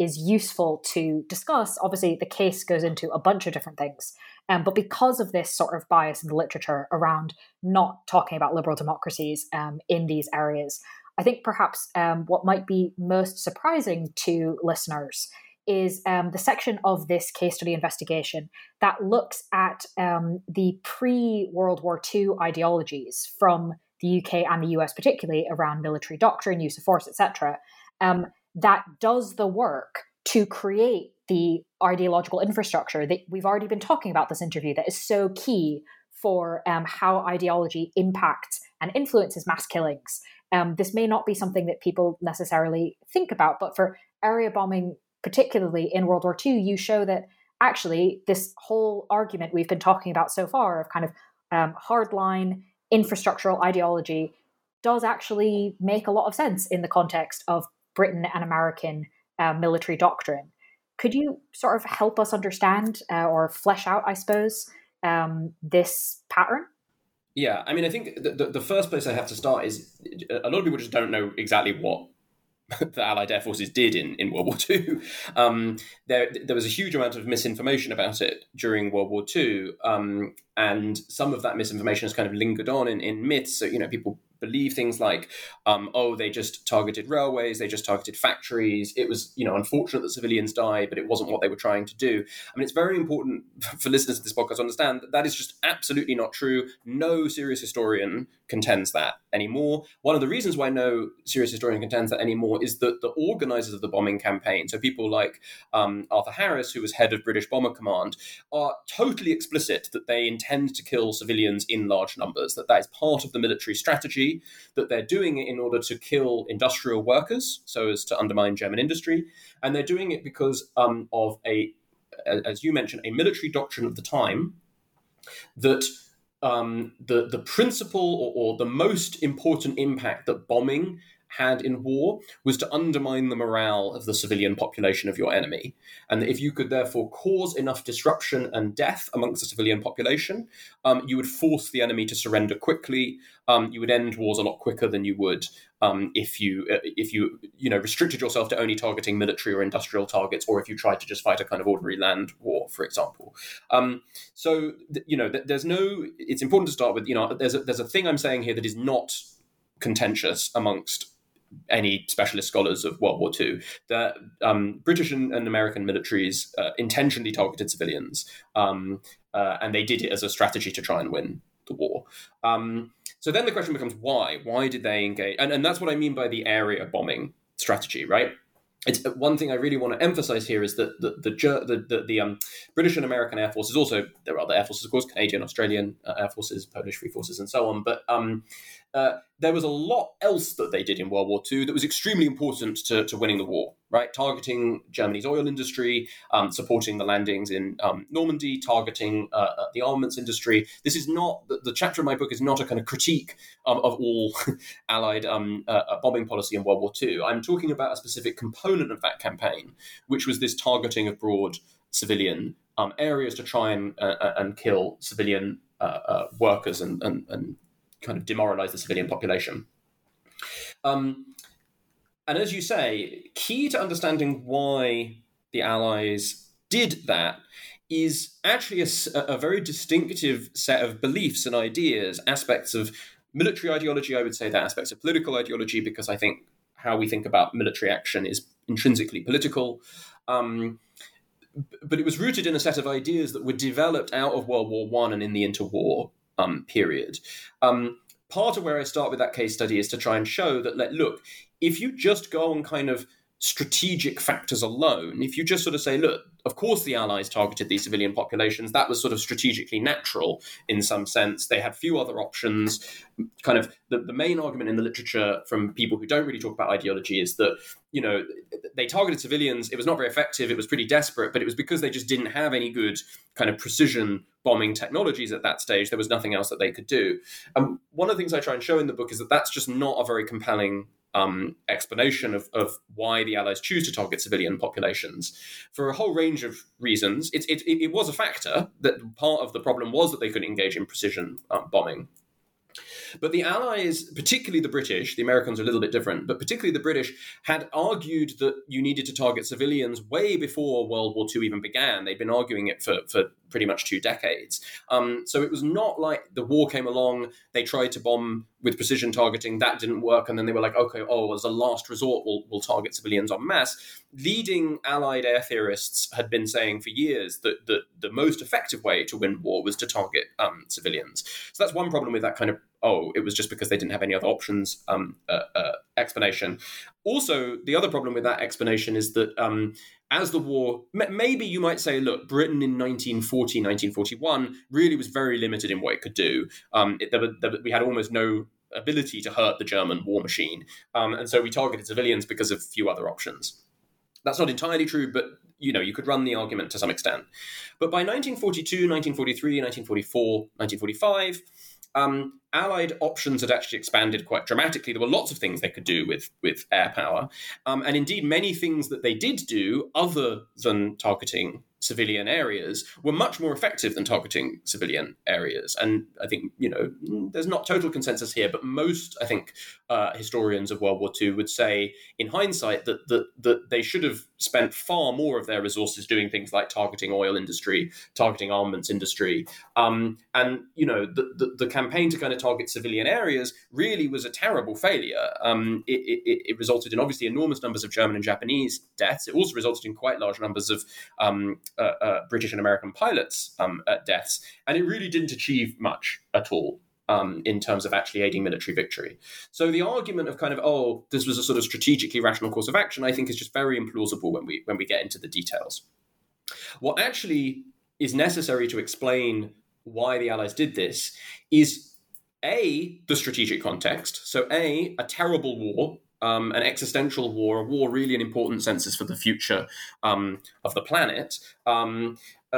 is useful to discuss, obviously the case goes into a bunch of different things, but because of this sort of bias in the literature around not talking about liberal democracies in these areas, I think perhaps what might be most surprising to listeners is the section of this case study investigation that looks at the pre-World War II ideologies from the UK and the US, particularly around military doctrine, use of force, etc., that does the work to create the ideological infrastructure that we've already been talking about this interview that is so key for how ideology impacts and influences mass killings. This may not be something that people necessarily think about, but for area bombing, particularly in World War II, you show that actually this whole argument we've been talking about so far of kind of hardline infrastructural ideology does actually make a lot of sense in the context of Britain and American military doctrine. Could you sort of help us understand or flesh out, I suppose, this pattern? Yeah, I mean, I think the first place I have to start is a lot of people just don't know exactly what the Allied air forces did in World War II. There was a huge amount of misinformation about it during World War II, and some of that misinformation has kind of lingered on in myths. So, you know, people believe things like, they just targeted railways, they just targeted factories. It was, you know, unfortunate that civilians died, but it wasn't what they were trying to do. I mean, it's very important for listeners to this podcast to understand that that is just absolutely not true. No serious historian contends that anymore. One of the reasons why no serious historian contends that anymore is that the organizers of the bombing campaign, so people like Arthur Harris, who was head of British Bomber Command, are totally explicit that they intend to kill civilians in large numbers, that is part of the military strategy, that they're doing it in order to kill industrial workers so as to undermine German industry. And they're doing it because of as you mentioned, a military doctrine of the time that the principal or the most important impact that bombing had in war was to undermine the morale of the civilian population of your enemy. And if you could therefore cause enough disruption and death amongst the civilian population, you would force the enemy to surrender quickly. You would end wars a lot quicker than you would if you restricted yourself to only targeting military or industrial targets, or if you tried to just fight a kind of ordinary land war, for example. It's important to start with, you know, there's a thing I'm saying here that is not contentious amongst any specialist scholars of World War II, that British and American militaries intentionally targeted civilians, and they did it as a strategy to try and win the war. So then the question becomes, why? Why did they engage? And that's what I mean by the area bombing strategy, right? It's one thing I really want to emphasize here is that the British and American air forces, also there are other air forces, of course, Canadian, Australian air forces, Polish free forces, and so on. But there was a lot else that they did in World War II that was extremely important to winning the war, right? Targeting Germany's oil industry, supporting the landings in Normandy, targeting the armaments industry. This is not, the chapter in my book is not a kind of critique of all Allied bombing policy in World War II. I'm talking about a specific component of that campaign, which was this targeting of broad civilian areas to try and kill civilian workers and kind of demoralize the civilian population. And as you say, key to understanding why the Allies did that is actually a very distinctive set of beliefs and ideas, aspects of military ideology, I would say, that aspects of political ideology, because I think how we think about military action is intrinsically political. But it was rooted in a set of ideas that were developed out of World War I and in the interwar period. Part of where I start with that case study is to try and show that, look, if you just go on kind of strategic factors alone, if you just sort of say, look, of course the Allies targeted these civilian populations, that was sort of strategically natural in some sense. They had few other options. Kind of the main argument in the literature from people who don't really talk about ideology is that, you know, they targeted civilians. It was not very effective. It was pretty desperate, but it was because they just didn't have any good kind of precision bombing technologies at that stage. There was nothing else that they could do. And one of the things I try and show in the book is that that's just not a very compelling explanation of why the Allies choose to target civilian populations for a whole range of reasons. It was a factor, that part of the problem was that they couldn't engage in precision bombing. But the Allies, particularly the British, the Americans are a little bit different, but particularly the British had argued that you needed to target civilians way before World War II even began. They'd been arguing it for pretty much 2 decades. So it was not like the war came along, they tried to bomb with precision targeting, that didn't work, and then they were like, okay, as a last resort, we'll target civilians en masse. Leading Allied air theorists had been saying for years that the most effective way to win war was to target civilians. So that's one problem with that kind of, it was just because they didn't have any other options explanation. Also, the other problem with that explanation is that as the war, maybe you might say, look, Britain in 1940, 1941 really was very limited in what it could do. We had almost no ability to hurt the German war machine. And so we targeted civilians because of few other options. That's not entirely true, but you could run the argument to some extent. But by 1942, 1943, 1944, 1945, Allied options had actually expanded quite dramatically. There were lots of things they could do with air power. And indeed, many things that they did do, other than targeting civilian areas, were much more effective than targeting civilian areas. And I think, there's not total consensus here, but most, I think, historians of World War II would say, in hindsight, that they should have spent far more of their resources doing things like targeting oil industry, targeting armaments industry. The campaign to kind of target civilian areas really was a terrible failure. It resulted in obviously enormous numbers of German and Japanese deaths. It also resulted in quite large numbers of British and American pilots deaths, and it really didn't achieve much at all in terms of actually aiding military victory. So the argument of kind of, this was a sort of strategically rational course of action, I think is just very implausible when we get into the details. What actually is necessary to explain why the Allies did this is A, the strategic context. So a terrible war, an existential war, a war really an important census for the future of the planet,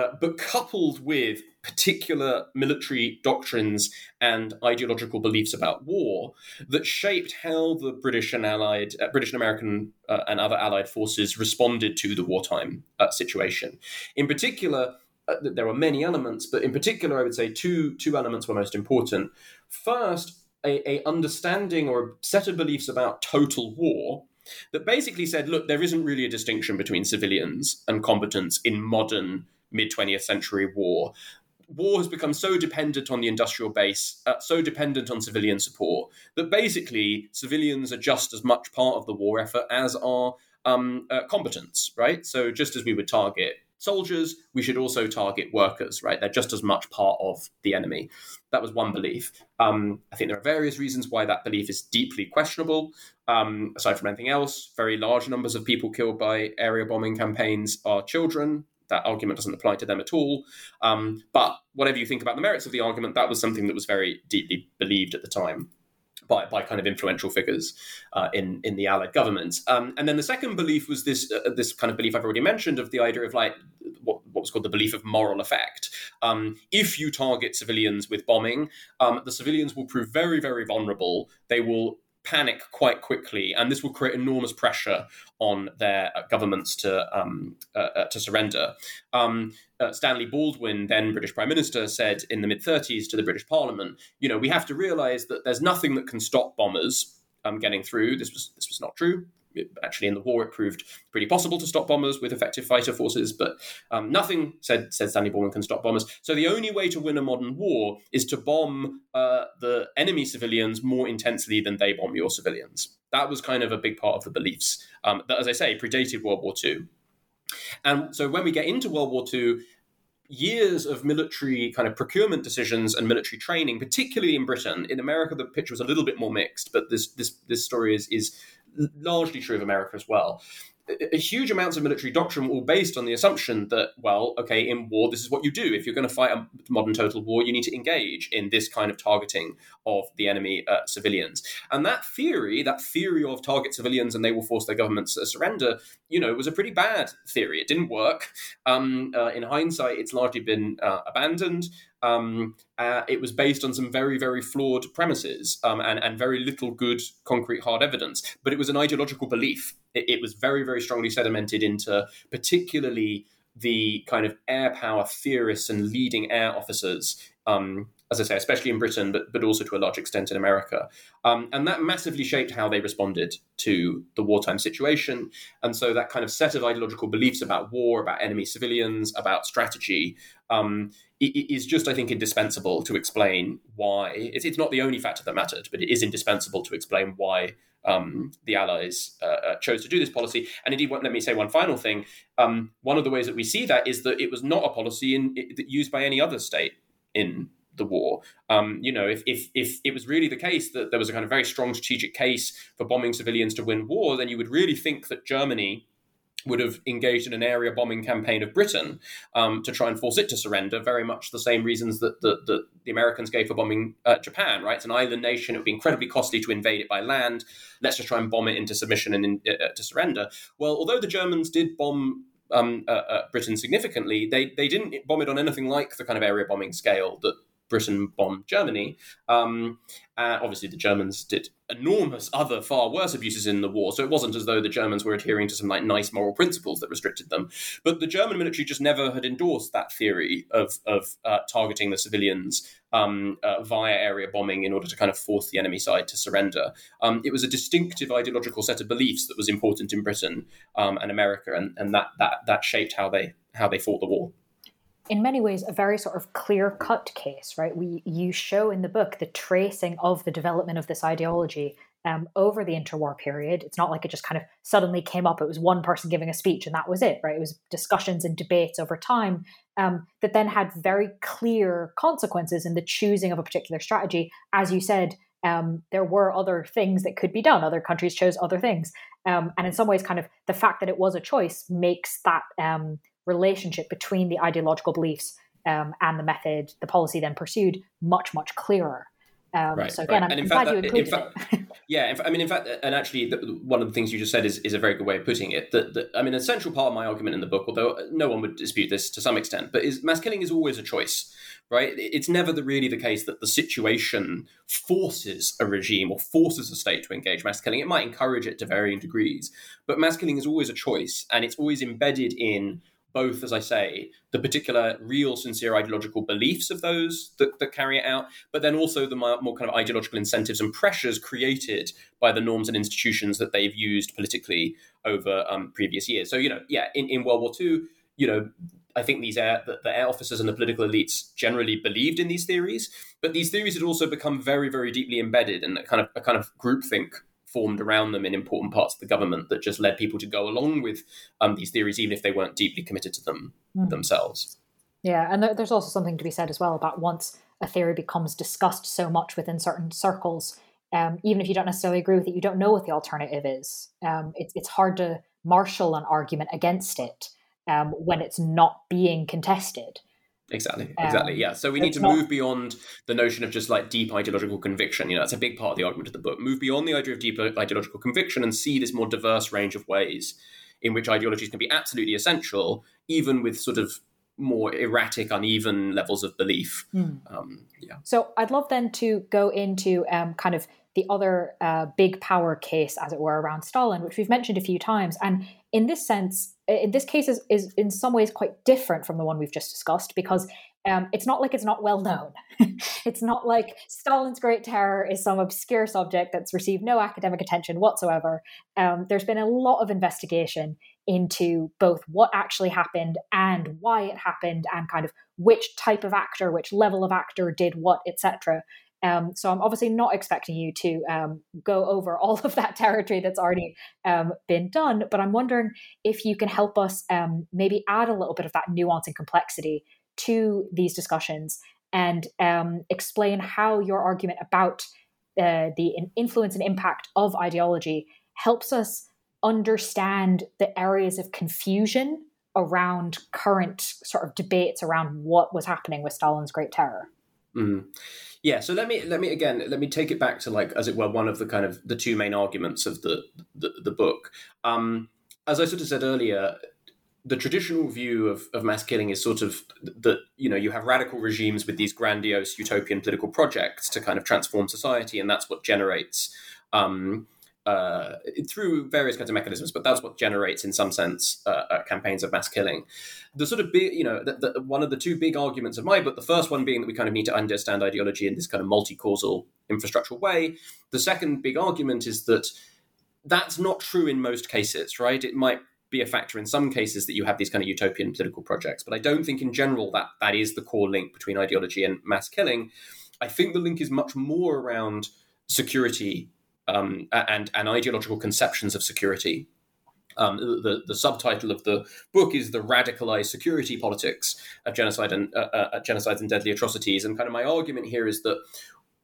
but coupled with particular military doctrines and ideological beliefs about war that shaped how the British and American and other Allied forces responded to the wartime situation. In particular, there were many elements, but in particular, I would say two elements were most important. First, a understanding or a set of beliefs about total war that basically said, look, there isn't really a distinction between civilians and combatants in modern mid-20th century war. War has become so dependent on the industrial base, so dependent on civilian support, that basically civilians are just as much part of the war effort as are combatants, right? So just as we would target soldiers, we should also target workers, right? They're just as much part of the enemy. That was one belief. I think there are various reasons why that belief is deeply questionable. Aside from anything else, very large numbers of people killed by area bombing campaigns are children. That argument doesn't apply to them at all. But whatever you think about the merits of the argument, that was something that was very deeply believed at the time by kind of influential figures in the Allied governments. And then the second belief was this kind of belief I've already mentioned of the idea of like what was called the belief of moral effect. If you target civilians with bombing, the civilians will prove very, very vulnerable. They will panic quite quickly, and this will create enormous pressure on their governments to surrender. Stanley Baldwin, then British Prime Minister, said in the mid-30s to the British Parliament, you know, we have to realise that there's nothing that can stop bombers getting through. This was not true. Actually, in the war, it proved pretty possible to stop bombers with effective fighter forces, but nothing, said Stanley Baldwin, can stop bombers. So the only way to win a modern war is to bomb the enemy civilians more intensely than they bomb your civilians. That was kind of a big part of the beliefs that, as I say, predated World War II. And so when we get into World War II, years of military kind of procurement decisions and military training, particularly in Britain. In America, the picture was a little bit more mixed, but this story is largely true of America as well. Huge amounts of military doctrine were all based on the assumption that, well, okay, in war, this is what you do. If you're going to fight a modern total war, you need to engage in this kind of targeting of the enemy civilians. And that theory of target civilians and they will force their governments to surrender, you know, was a pretty bad theory. It didn't work. In hindsight, it's largely been abandoned. It was based on some very, very flawed premises and very little good concrete hard evidence. But it was an ideological belief. It was very, very strongly sedimented into particularly the kind of air power theorists and leading air officers, as I say, especially in Britain, but also to a large extent in America. And that massively shaped how they responded to the wartime situation. And so that kind of set of ideological beliefs about war, about enemy civilians, about strategy, is just, I think, indispensable to explain why. It's not the only factor that mattered, but it is indispensable to explain why the Allies chose to do this policy. And indeed, let me say one final thing. One of the ways that we see that is that it was not a policy used by any other state in the war. You know, if it was really the case that there was a kind of very strong strategic case for bombing civilians to win war, then you would really think that Germany would have engaged in an area bombing campaign of Britain to try and force it to surrender, very much the same reasons that the Americans gave for bombing Japan, right? It's an island nation. It would be incredibly costly to invade it by land. Let's just try and bomb it into submission and to surrender. Well, although the Germans did bomb Britain significantly, they didn't bomb it on anything like the kind of area bombing scale that Britain bombed Germany. Obviously, the Germans did enormous other far worse abuses in the war. So it wasn't as though the Germans were adhering to some like nice moral principles that restricted them. But the German military just never had endorsed that theory of targeting the civilians via area bombing in order to kind of force the enemy side to surrender. It was a distinctive ideological set of beliefs that was important in Britain and America, and that shaped how they fought the war. In many ways, a very sort of clear-cut case, right? You show in the book the tracing of the development of this ideology over the interwar period. It's not like it just kind of suddenly came up. It was one person giving a speech and that was it, right? It was discussions and debates over time that then had very clear consequences in the choosing of a particular strategy. As you said, there were other things that could be done. Other countries chose other things. And in some ways, kind of the fact that it was a choice makes that relationship between the ideological beliefs and the method, the policy then pursued, much, much clearer. So again, right. I'm glad you included it. Yeah, I mean, in fact, and actually one of the things you just said is a very good way of putting it. I mean, a central part of my argument in the book, although no one would dispute this to some extent, but mass killing is always a choice, right? It's never really the case that the situation forces a regime or forces a state to engage mass killing. It might encourage it to varying degrees, but mass killing is always a choice, and it's always embedded in both, as I say, the particular real sincere ideological beliefs of those that carry it out, but then also the more kind of ideological incentives and pressures created by the norms and institutions that they've used politically over previous years. So, you know, yeah, in World War II, you know, I think the air officers and the political elites generally believed in these theories, but these theories had also become very, very deeply embedded in a kind of groupthink formed around them in important parts of the government that just led people to go along with these theories, even if they weren't deeply committed to them themselves. Yeah, and there's also something to be said as well about once a theory becomes discussed so much within certain circles, even if you don't necessarily agree with it, you don't know what the alternative is. It's hard to marshal an argument against it when it's not being contested. Exactly. Yeah. So we need to move beyond the notion of just like deep ideological conviction. You know, that's a big part of the argument of the book. Move beyond the idea of deep ideological conviction and see this more diverse range of ways in which ideologies can be absolutely essential, even with sort of more erratic, uneven levels of belief. So I'd love then to go into kind of the other big power case, as it were, around Stalin, which we've mentioned a few times. And in this sense, in this case is in some ways quite different from the one we've just discussed, because it's not like it's not well known. It's not like Stalin's Great Terror is some obscure subject that's received no academic attention whatsoever. There's been a lot of investigation into both what actually happened and why it happened and kind of which type of actor, which level of actor did what, etc. So I'm obviously not expecting you to go over all of that territory that's already been done, but I'm wondering if you can help us maybe add a little bit of that nuance and complexity to these discussions and explain how your argument about the influence and impact of ideology helps us understand the areas of confusion around current sort of debates around what was happening with Stalin's Great Terror. Mm-hmm. Yeah, so let me take it back to, like, as it were, one of the kind of the two main arguments of the book. As I sort of said earlier, the traditional view of mass killing is sort of that, you know, you have radical regimes with these grandiose utopian political projects to kind of transform society, and that's what generates through various kinds of mechanisms, but that's what generates, in some sense, campaigns of mass killing. The sort of big, you know, the one of the two big arguments of my book, the first one being that we kind of need to understand ideology in this kind of multi-causal infrastructural way. The second big argument is that that's not true in most cases, right? It might be a factor in some cases that you have these kind of utopian political projects, but I don't think in general that is the core link between ideology and mass killing. I think the link is much more around security and ideological conceptions of security. The subtitle of the book is "The Radicalized Security Politics of Genocide and Genocides and Deadly Atrocities." And kind of my argument here is that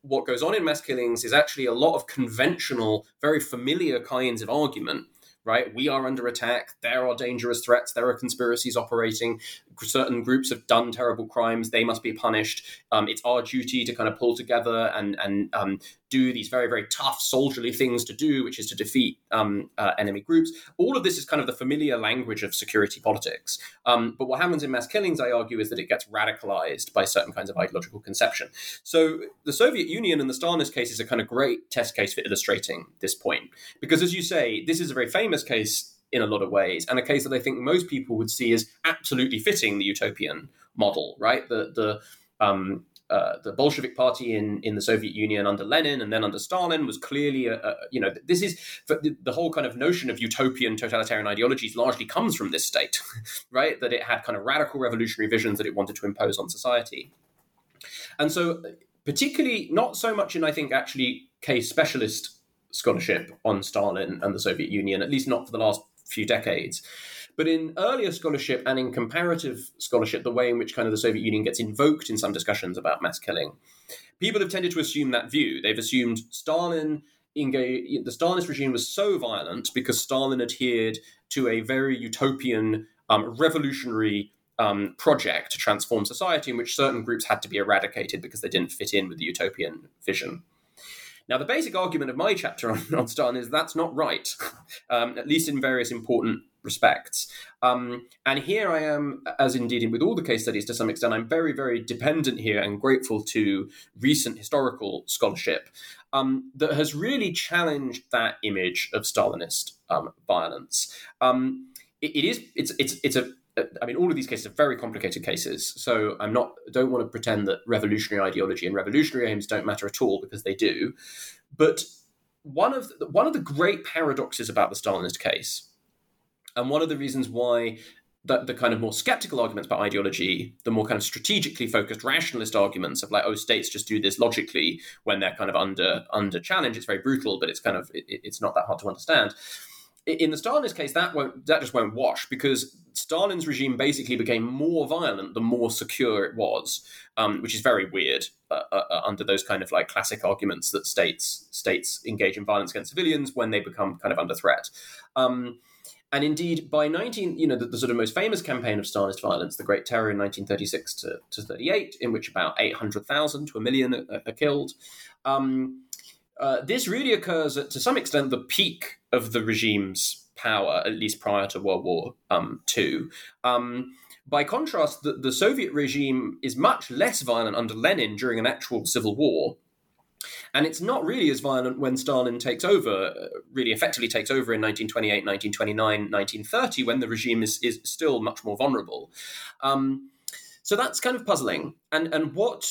what goes on in mass killings is actually a lot of conventional, very familiar kinds of argument. Right? We are under attack. There are dangerous threats. There are conspiracies operating. Certain groups have done terrible crimes. They must be punished. It's our duty to kind of pull together and do these very, very tough soldierly things to do, which is to defeat enemy groups. All of this is kind of the familiar language of security politics. But what happens in mass killings, I argue, is that it gets radicalized by certain kinds of ideological conception. So the Soviet Union and the Stalinist case is a kind of great test case for illustrating this point. Because, as you say, this is a very famous case in a lot of ways, and a case that I think most people would see as absolutely fitting the utopian model, right? The Bolshevik Party in the Soviet Union under Lenin and then under Stalin was clearly, this is the whole kind of notion of utopian totalitarian ideologies largely comes from this state, right? That it had kind of radical revolutionary visions that it wanted to impose on society. And so particularly not so much in, I think, actually case specialist scholarship on Stalin and the Soviet Union, at least not for the last few decades. But in earlier scholarship and in comparative scholarship, the way in which kind of the Soviet Union gets invoked in some discussions about mass killing, people have tended to assume that view. They've assumed the Stalinist regime was so violent because Stalin adhered to a very utopian, revolutionary project to transform society in which certain groups had to be eradicated because they didn't fit in with the utopian vision. Now, the basic argument of my chapter on Stalin is that's not right, at least in various important respects. And here I am, as indeed with all the case studies to some extent, I'm very, very dependent here and grateful to recent historical scholarship that has really challenged that image of Stalinist violence. All of these cases are very complicated cases, so I don't want to pretend that revolutionary ideology and revolutionary aims don't matter at all, because they do. But one of the great paradoxes about the Stalinist case, and one of the reasons why the kind of more skeptical arguments about ideology, the more kind of strategically focused rationalist arguments of like, oh, states just do this logically when they're kind of under challenge. It's very brutal, but it's kind of it's not that hard to understand. In the Stalinist case, that just won't wash, because Stalin's regime basically became more violent the more secure it was, which is very weird under those kind of like classic arguments that states engage in violence against civilians when they become kind of under threat. And indeed, by the sort of most famous campaign of Stalinist violence, the Great Terror in 1936 to 38, in which about 800,000 to 1 million are killed. This really occurs at, to some extent, the peak of the regime's power, at least prior to World War II. By contrast, the Soviet regime is much less violent under Lenin during an actual civil war. And it's not really as violent when Stalin really effectively takes over in 1928, 1929, 1930, when the regime is still much more vulnerable. So that's kind of puzzling. And what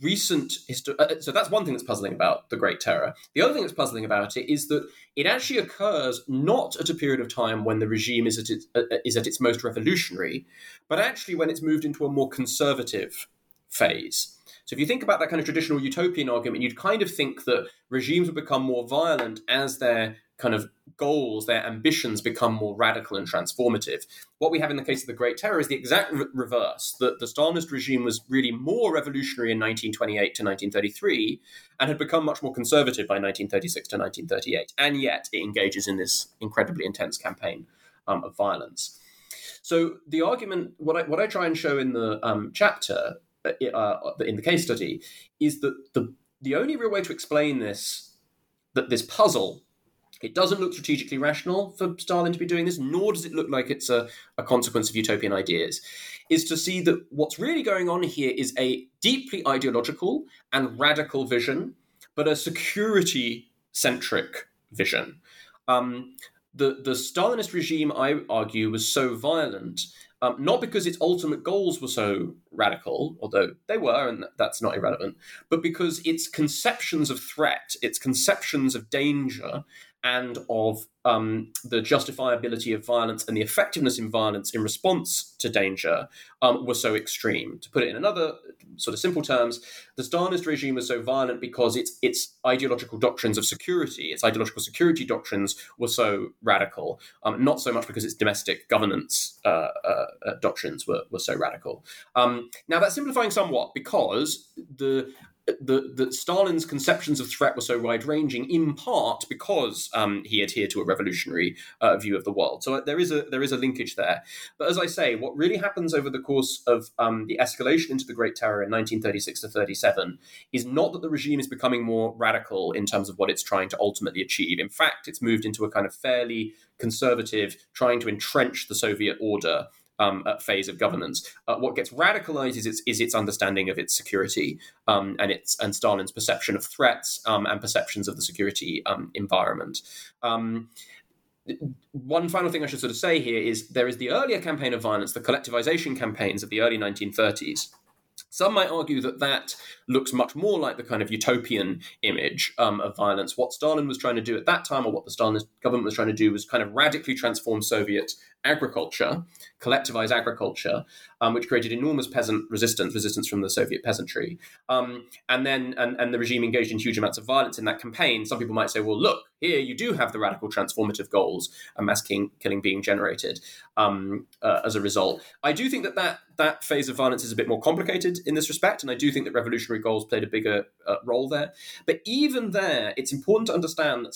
recent history... So that's one thing that's puzzling about the Great Terror. The other thing that's puzzling about it is that it actually occurs not at a period of time when the regime is at its most revolutionary, but actually when it's moved into a more conservative phase. So if you think about that kind of traditional utopian argument, you'd kind of think that regimes would become more violent as their kind of goals, their ambitions become more radical and transformative. What we have in the case of the Great Terror is the exact reverse, that the Stalinist regime was really more revolutionary in 1928 to 1933 and had become much more conservative by 1936 to 1938. And yet it engages in this incredibly intense campaign of violence. So the argument, what I try and show in the chapter in the case study, is that the only real way to explain this puzzle, it doesn't look strategically rational for Stalin to be doing this, nor does it look like it's a consequence of utopian ideas, is to see that what's really going on here is a deeply ideological and radical vision, but a security-centric vision. The Stalinist regime, I argue, was so violent, not because its ultimate goals were so radical, although they were, and that's not irrelevant, but because its conceptions of threat, its conceptions of danger, and of the justifiability of violence and the effectiveness in violence in response to danger were so extreme. To put it in another sort of simple terms, the Stalinist regime was so violent because its ideological doctrines of security, its ideological security doctrines were so radical, not so much because its domestic governance doctrines were so radical. Now that's simplifying somewhat, because the Stalin's conceptions of threat were so wide-ranging, in part because he adhered to a revolutionary view of the world. So there is a linkage there. But as I say, what really happens over the course of the escalation into the Great Terror in 1936 to 37 is not that the regime is becoming more radical in terms of what it's trying to ultimately achieve. In fact, it's moved into a kind of fairly conservative, trying to entrench the Soviet order phase of governance. What gets radicalized is its understanding of its security and Stalin's perception of threats and perceptions of the security environment. One final thing I should sort of say here is there is the earlier campaign of violence, the collectivization campaigns of the early 1930s. Some might argue that looks much more like the kind of utopian image of violence. What Stalin was trying to do at that time, or what the Stalinist government was trying to do, was kind of radically transform Soviet agriculture, collectivize agriculture, which created enormous peasant resistance from the Soviet peasantry. And then the regime engaged in huge amounts of violence in that campaign. Some people might say, well, look, here you do have the radical transformative goals and mass killing being generated as a result. I do think that phase of violence is a bit more complicated in this respect, and I do think that revolutionary goals played a bigger role there. But even there, it's important to understand that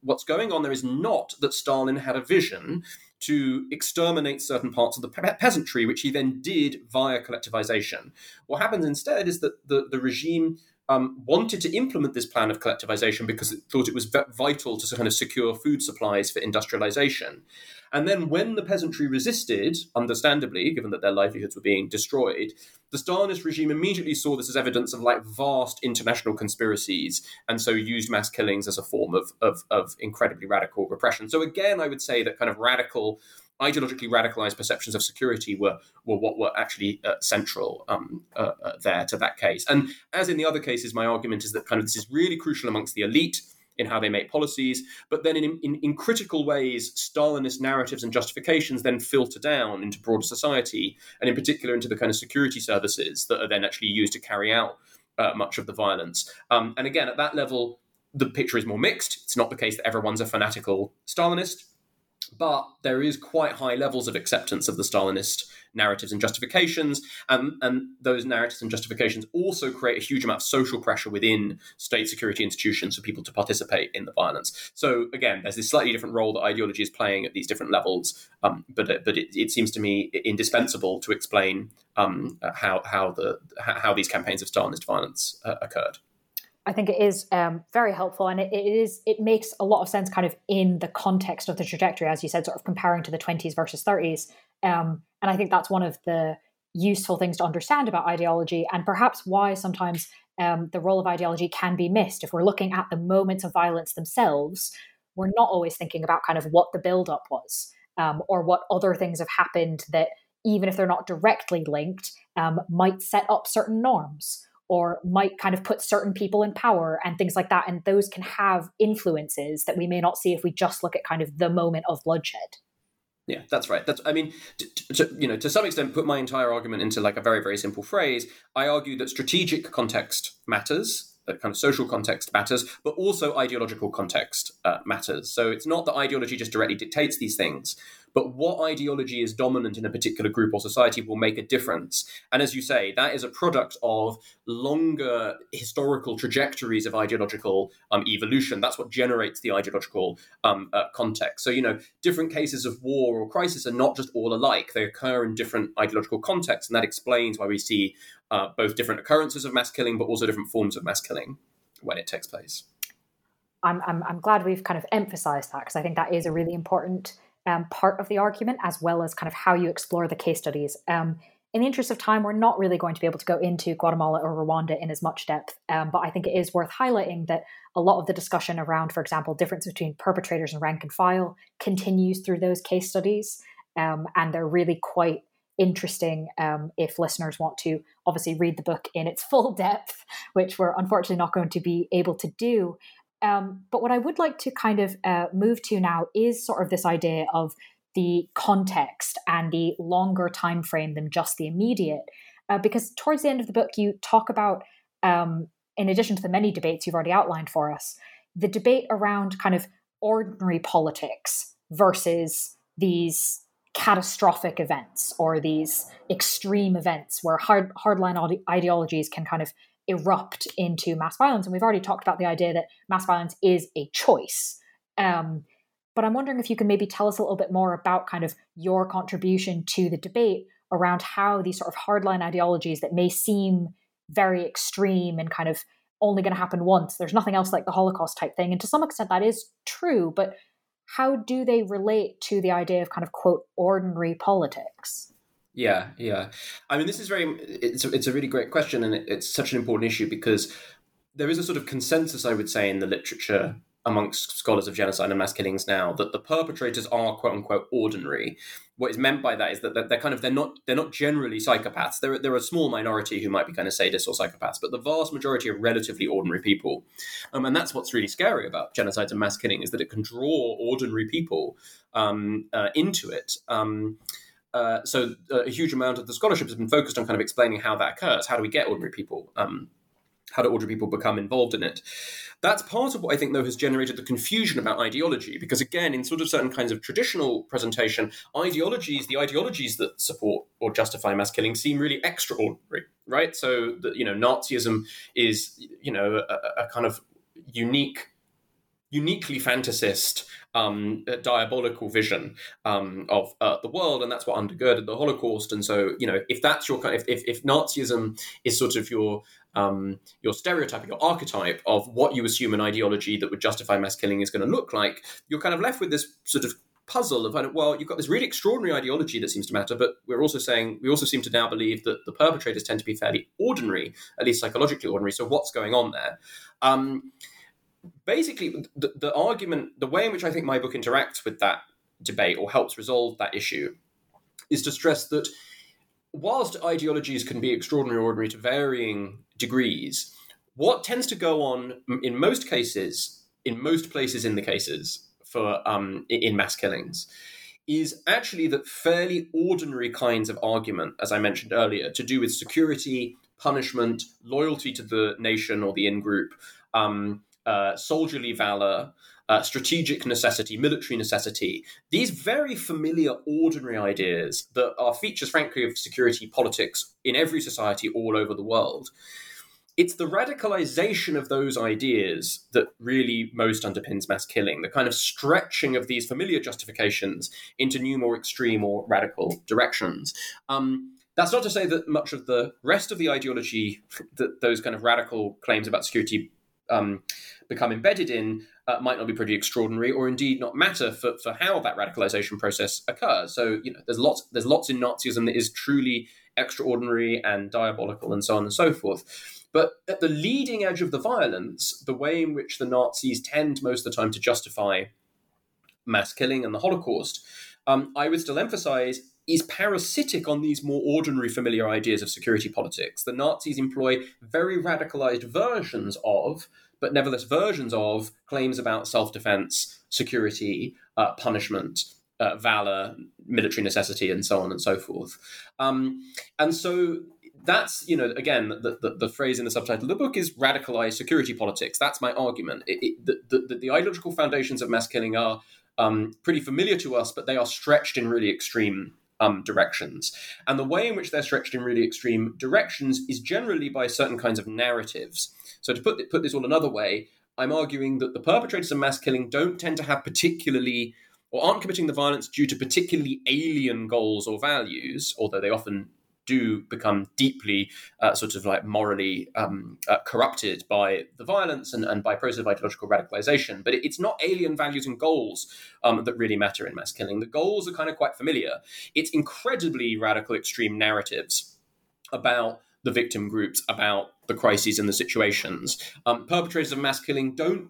what's going on there is not that Stalin had a vision to exterminate certain parts of the peasantry, which he then did via collectivization. What happens instead is that the regime wanted to implement this plan of collectivization because it thought it was vital to kind of secure food supplies for industrialization. And then when the peasantry resisted, understandably, given that their livelihoods were being destroyed, the Stalinist regime immediately saw this as evidence of like vast international conspiracies, and so used mass killings as a form of incredibly radical repression. So again, I would say that kind of ideologically radicalized perceptions of security were what were actually central there to that case. And as in the other cases, my argument is that kind of this is really crucial amongst the elite. in how they make policies, but then in critical ways, Stalinist narratives and justifications then filter down into broader society, and in particular into the kind of security services that are then actually used to carry out much of the violence. And again, at that level, the picture is more mixed. It's not the case that everyone's a fanatical Stalinist, but there is quite high levels of acceptance of the Stalinist narratives and justifications. And those narratives and justifications also create a huge amount of social pressure within state security institutions for people to participate in the violence. So again, there's this slightly different role that ideology is playing at these different levels. But it seems to me indispensable to explain how these campaigns of Stalinist violence occurred. I think it is very helpful, and it makes a lot of sense kind of in the context of the trajectory, as you said, sort of comparing to the 20s versus 30s. And I think that's one of the useful things to understand about ideology, and perhaps why sometimes the role of ideology can be missed. If we're looking at the moments of violence themselves, we're not always thinking about kind of what the build-up was, or what other things have happened that, even if they're not directly linked, might set up certain norms, or might kind of put certain people in power and things like that. And those can have influences that we may not see if we just look at kind of the moment of bloodshed. Yeah, that's right. To some extent, put my entire argument into like a very, very simple phrase. I argue that strategic context matters, that kind of social context matters, but also ideological context matters. So it's not that ideology just directly dictates these things, but what ideology is dominant in a particular group or society will make a difference. And as you say, that is a product of longer historical trajectories of ideological evolution. That's what generates the ideological context. So, different cases of war or crisis are not just all alike. They occur in different ideological contexts. And that explains why we see both different occurrences of mass killing, but also different forms of mass killing when it takes place. I'm glad we've kind of emphasized that, because I think that is a really important part of the argument, as well as kind of how you explore the case studies. In the interest of time, we're not really going to be able to go into Guatemala or Rwanda in as much depth, but I think it is worth highlighting that a lot of the discussion around, for example, difference between perpetrators and rank and file continues through those case studies, and they're really quite interesting if listeners want to obviously read the book in its full depth, which we're unfortunately not going to be able to do. But what I would like to kind of move to now is sort of this idea of the context and the longer time frame than just the immediate, because towards the end of the book, you talk about, in addition to the many debates you've already outlined for us, the debate around kind of ordinary politics versus these catastrophic events or these extreme events where hardline ideologies can kind of erupt into mass violence. And we've already talked about the idea that mass violence is a choice. But I'm wondering if you can maybe tell us a little bit more about kind of your contribution to the debate around how these sort of hardline ideologies that may seem very extreme and kind of only going to happen once, there's nothing else like the Holocaust type thing. And to some extent that is true, but how do they relate to the idea of kind of, quote, ordinary politics? Yeah. I mean, this is it's a really great question, and it's such an important issue because there is a sort of consensus, I would say, in the literature amongst scholars of genocide and mass killings now that the perpetrators are, quote unquote, ordinary. What is meant by that is that they're not generally psychopaths. There are a small minority who might be kind of sadists or psychopaths, but the vast majority are relatively ordinary people. And that's what's really scary about genocides and mass killing, is that it can draw ordinary people into it. So a huge amount of the scholarship has been focused on kind of explaining how that occurs. How do we get ordinary people? How do ordinary people become involved in it? That's part of what I think, though, has generated the confusion about ideology, because, again, in sort of certain kinds of traditional presentation, the ideologies that support or justify mass killing seem really extraordinary, right? So, Nazism is, a kind of uniquely fantasist, diabolical vision of the world, and that's what undergirded the Holocaust. And so, if that's your kind, if Nazism is sort of your stereotype, your archetype of what you assume an ideology that would justify mass killing is going to look like, you're kind of left with this sort of puzzle of, well, you've got this really extraordinary ideology that seems to matter, but we also seem to now believe that the perpetrators tend to be fairly ordinary, at least psychologically ordinary. So what's going on there? Basically, the argument, the way in which I think my book interacts with that debate or helps resolve that issue, is to stress that whilst ideologies can be extraordinary or ordinary to varying degrees, what tends to go on in most cases in most places in the cases for in mass killings, is actually that fairly ordinary kinds of argument, as I mentioned earlier, to do with security, punishment, loyalty to the nation or the in-group, soldierly valor, strategic necessity, military necessity, these very familiar, ordinary ideas that are features, frankly, of security politics in every society all over the world. It's the radicalization of those ideas that really most underpins mass killing, the kind of stretching of these familiar justifications into new, more extreme or radical directions. That's not to say that much of the rest of the ideology that those kind of radical claims about security become embedded in might not be pretty extraordinary, or indeed not matter for how that radicalization process occurs. So, you know, there's lots in Nazism that is truly extraordinary and diabolical and so on and so forth. But at the leading edge of the violence, the way in which the Nazis tend most of the time to justify mass killing and the Holocaust, I would still emphasize, is parasitic on these more ordinary familiar ideas of security politics. The Nazis employ very radicalized versions of, but nevertheless versions of, claims about self-defense, security, punishment, valor, military necessity, and so on and so forth. And so that's, you know, again, the phrase in the subtitle of the book is radicalized security politics. That's my argument. The ideological foundations of mass killing are pretty familiar to us, but they are stretched in really extreme directions. And the way in which they're stretched in really extreme directions is generally by certain kinds of narratives. So to put this all another way, I'm arguing that the perpetrators of mass killing don't tend to have particularly, or aren't committing the violence due to particularly alien goals or values, although they often do become deeply sort of like morally corrupted by the violence and by process of ideological radicalization. But it's not alien values and goals that really matter in mass killing. The goals are kind of quite familiar. It's incredibly radical, extreme narratives about the victim groups, about the crises and the situations. Perpetrators of mass killing don't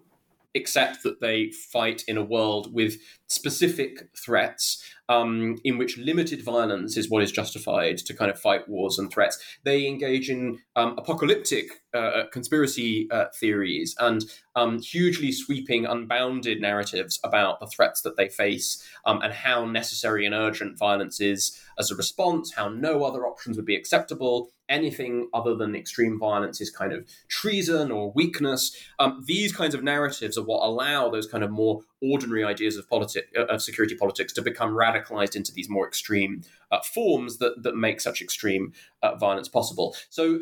accept that they fight in a world with specific threats in which limited violence is what is justified to kind of fight wars and threats. They engage in apocalyptic conspiracy theories and hugely sweeping, unbounded narratives about the threats that they face and how necessary and urgent violence is as a response, how no other options would be acceptable. Anything other than extreme violence is kind of treason or weakness. These kinds of narratives are what allow those kind of more ordinary ideas of security politics to become radicalized into these more extreme forms that make such extreme violence possible. So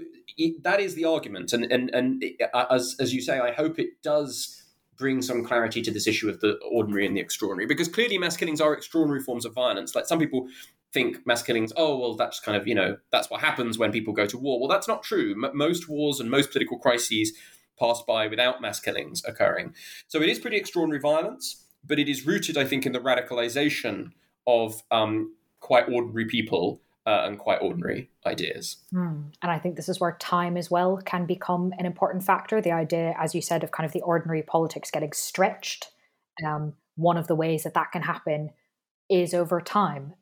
that is the argument, and as you say, I hope it does bring some clarity to this issue of the ordinary and the extraordinary, because clearly mass killings are extraordinary forms of violence. Like, some people think mass killings, oh, well, that's kind of, you know, that's what happens when people go to war. Well, that's not true. Most wars and most political crises pass by without mass killings occurring. So it is pretty extraordinary violence, but it is rooted, I think, in the radicalization of quite ordinary people and quite ordinary ideas. And I think this is where time as well can become an important factor. The idea, as you said, of kind of the ordinary politics getting stretched. One of the ways that can happen is over time,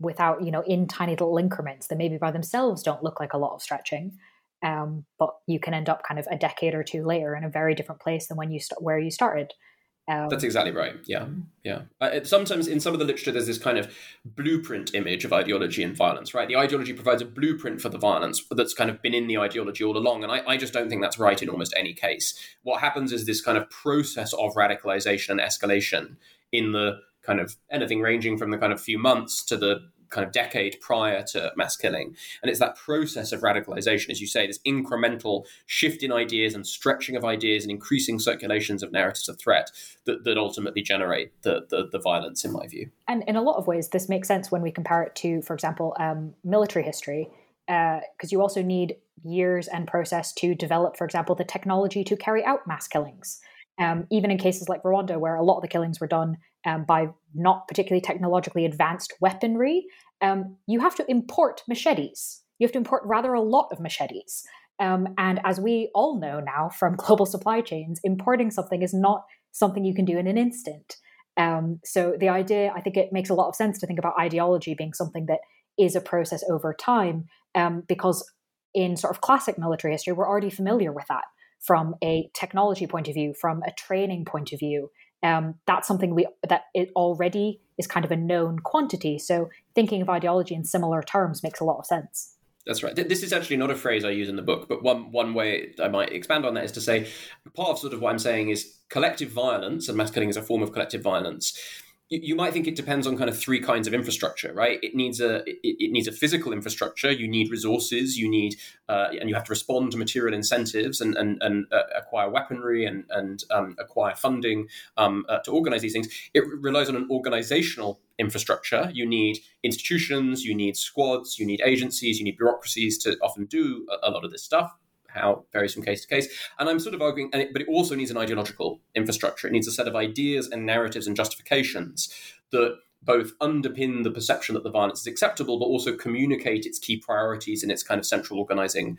without, you know, in tiny little increments that maybe by themselves don't look like a lot of stretching. But you can end up kind of a decade or two later in a very different place than when where you started. That's exactly right. Yeah. Sometimes in some of the literature, there's this kind of blueprint image of ideology and violence, right? The ideology provides a blueprint for the violence that's kind of been in the ideology all along. And I just don't think that's right in almost any case. What happens is this kind of process of radicalization and escalation in the kind of anything ranging from the kind of few months to the kind of decade prior to mass killing. And it's that process of radicalization, as you say, this incremental shift in ideas and stretching of ideas and increasing circulations of narratives of threat that ultimately generate the violence, in my view. And in a lot of ways, this makes sense when we compare it to, for example, military history, because you also need years and process to develop, for example, the technology to carry out mass killings. Even in cases like Rwanda, where a lot of the killings were done by not particularly technologically advanced weaponry, you have to import machetes. You have to import rather a lot of machetes. And as we all know now from global supply chains, importing something is not something you can do in an instant. So the idea, I think it makes a lot of sense to think about ideology being something that is a process over time, because in sort of classic military history, we're already familiar with that. from a technology point of view, from a training point of view. That's something that it already is kind of a known quantity. So thinking of ideology in similar terms makes a lot of sense. That's right. This is actually not a phrase I use in the book, but one way I might expand on that is to say part of sort of what I'm saying is collective violence, and mass killing is a form of collective violence. You might think it depends on kind of three kinds of infrastructure, right? It needs a physical infrastructure. You need resources. You need and you have to respond to material incentives and acquire weaponry and acquire funding to organize these things. It relies on an organizational infrastructure. You need institutions. You need squads. You need agencies. You need bureaucracies to often do a lot of this stuff. How varies from case to case. And I'm sort of arguing, but it also needs an ideological infrastructure. It needs a set of ideas and narratives and justifications that both underpin the perception that the violence is acceptable, but also communicate its key priorities and its kind of central organizing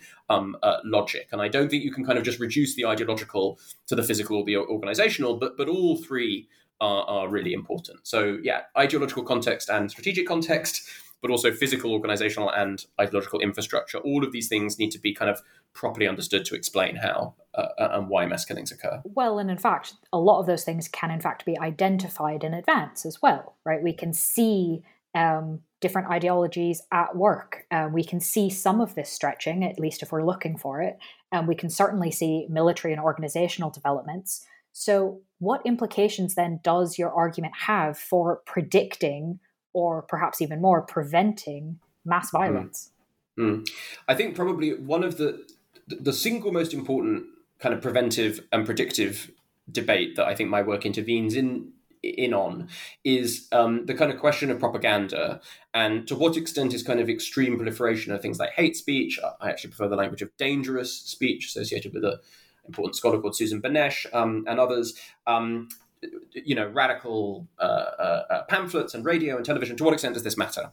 logic. And I don't think you can kind of just reduce the ideological to the physical or the organizational, but all three are really important. So yeah, ideological context and strategic context, but also physical, organizational, and ideological infrastructure. All of these things need to be kind of properly understood to explain how and why mass killings occur. Well, and in fact, a lot of those things can in fact be identified in advance as well, right? We can see different ideologies at work. We can see some of this stretching, at least if we're looking for it. And we can certainly see military and organizational developments. So what implications then does your argument have for predicting or perhaps even more, preventing mass violence? I think probably one of the single most important kind of preventive and predictive debate that I think my work intervenes in on is the kind of question of propaganda and to what extent is kind of extreme proliferation of things like hate speech. I actually prefer the language of dangerous speech associated with an important scholar called Susan Benesch and others, radical pamphlets and radio and television. To what extent does this matter?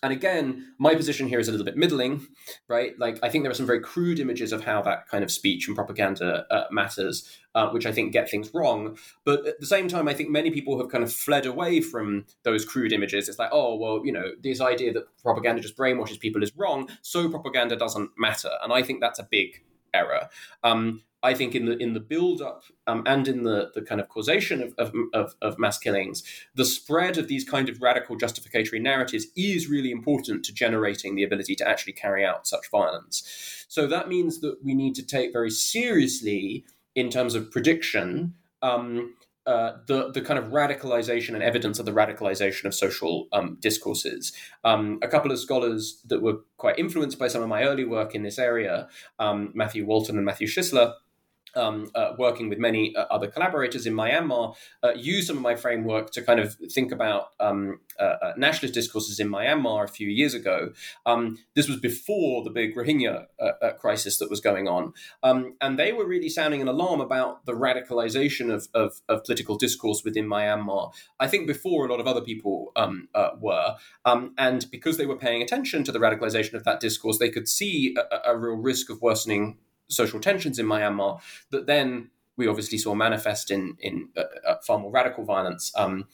And again, my position here is a little bit middling, right? Like, I think there are some very crude images of how that kind of speech and propaganda matters, which I think get things wrong. But at the same time, I think many people have kind of fled away from those crude images. It's like, oh, well, this idea that propaganda just brainwashes people is wrong, so propaganda doesn't matter. And I think that's a big error. I think in the build-up and in the kind of causation of mass killings, the spread of these kind of radical justificatory narratives is really important to generating the ability to actually carry out such violence. So that means that we need to take very seriously, in terms of prediction, the kind of radicalization and evidence of the radicalization of social discourses. A couple of scholars that were quite influenced by some of my early work in this area, Matthew Walton and Matthew Schissler, working with many other collaborators in Myanmar, used some of my framework to kind of think about nationalist discourses in Myanmar a few years ago. This was before the big Rohingya crisis that was going on. And they were really sounding an alarm about the radicalization of political discourse within Myanmar, I think before a lot of other people were. And because they were paying attention to the radicalization of that discourse, they could see a real risk of worsening social tensions in Myanmar that then we obviously saw manifest in far more radical violence in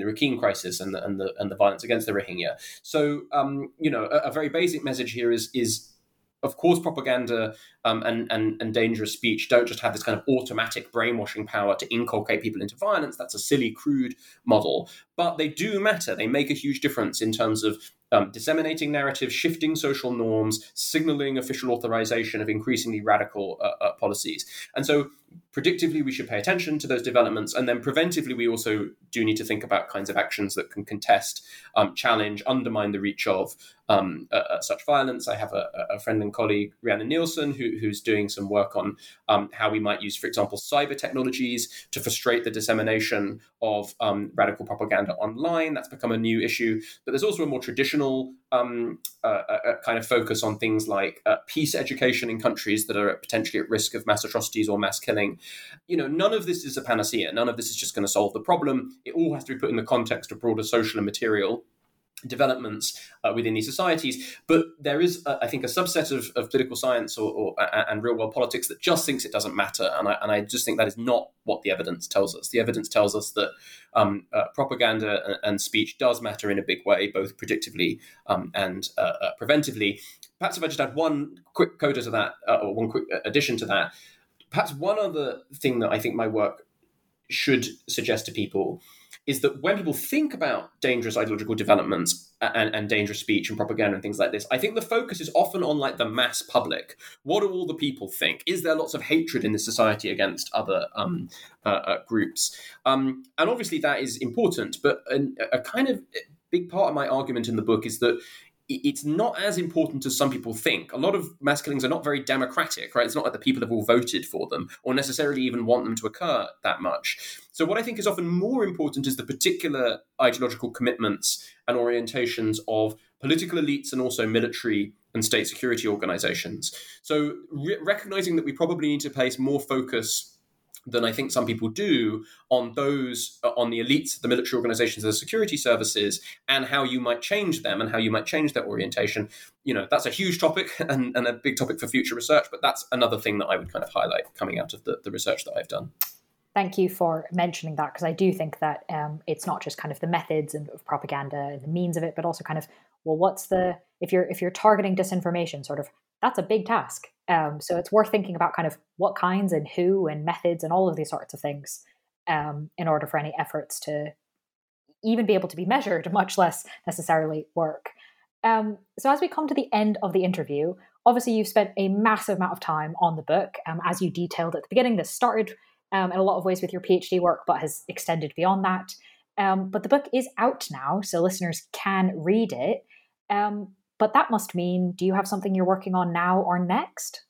the Rakhine crisis and the violence against the Rohingya. So a very basic message here is of course propaganda and dangerous speech don't just have this kind of automatic brainwashing power to inculcate people into violence. That's a silly, crude model, but they do matter. They make a huge difference in terms of disseminating narratives, shifting social norms, signaling official authorization of increasingly radical policies. And so predictively, we should pay attention to those developments. And then preventively, we also do need to think about kinds of actions that can contest, challenge, undermine the reach of such violence. I have a friend and colleague, Rihanna Nielsen, who's doing some work on how we might use, for example, cyber technologies to frustrate the dissemination of radical propaganda online. That's become a new issue. But there's also a more traditional kind of focus on things like peace education in countries that are potentially at risk of mass atrocities or mass killing. None of this is a panacea. None of this is just going to solve the problem. It all has to be put in the context of broader social and material developments within these societies. But there is, I think, a subset of political science and real world politics that just thinks it doesn't matter. And I just think that is not what the evidence tells us. The evidence tells us that propaganda and speech does matter in a big way, both predictively and preventively. Perhaps if I just add one quick addition to that, Perhaps one other thing that I think my work should suggest to people is that when people think about dangerous ideological developments and dangerous speech and propaganda and things like this, I think the focus is often on like the mass public. What do all the people think? Is there lots of hatred in this society against other groups? And obviously that is important, but a kind of big part of my argument in the book is that it's not as important as some people think. A lot of mass killings are not very democratic, right? It's not like the people have all voted for them or necessarily even want them to occur that much. So what I think is often more important is the particular ideological commitments and orientations of political elites and also military and state security organizations. So recognizing that we probably need to place more focus than I think some people do on those, on the elites, the military organizations, the security services, and how you might change them and how you might change their orientation. You know, that's a huge topic and a big topic for future research, but that's another thing that I would kind of highlight coming out of the research that I've done. Thank you for mentioning that, because I do think that it's not just kind of the methods and of propaganda and the means of it, but also kind of, well, what's the, if you're targeting disinformation, sort of, that's a big task. So it's worth thinking about kind of what kinds and who and methods and all of these sorts of things in order for any efforts to even be able to be measured, much less necessarily work. So as we come to the end of the interview, obviously you've spent a massive amount of time on the book. As you detailed at the beginning, this started in a lot of ways with your PhD work, but has extended beyond that. But the book is out now, so listeners can read it. But that must mean, do you have something you're working on now or next?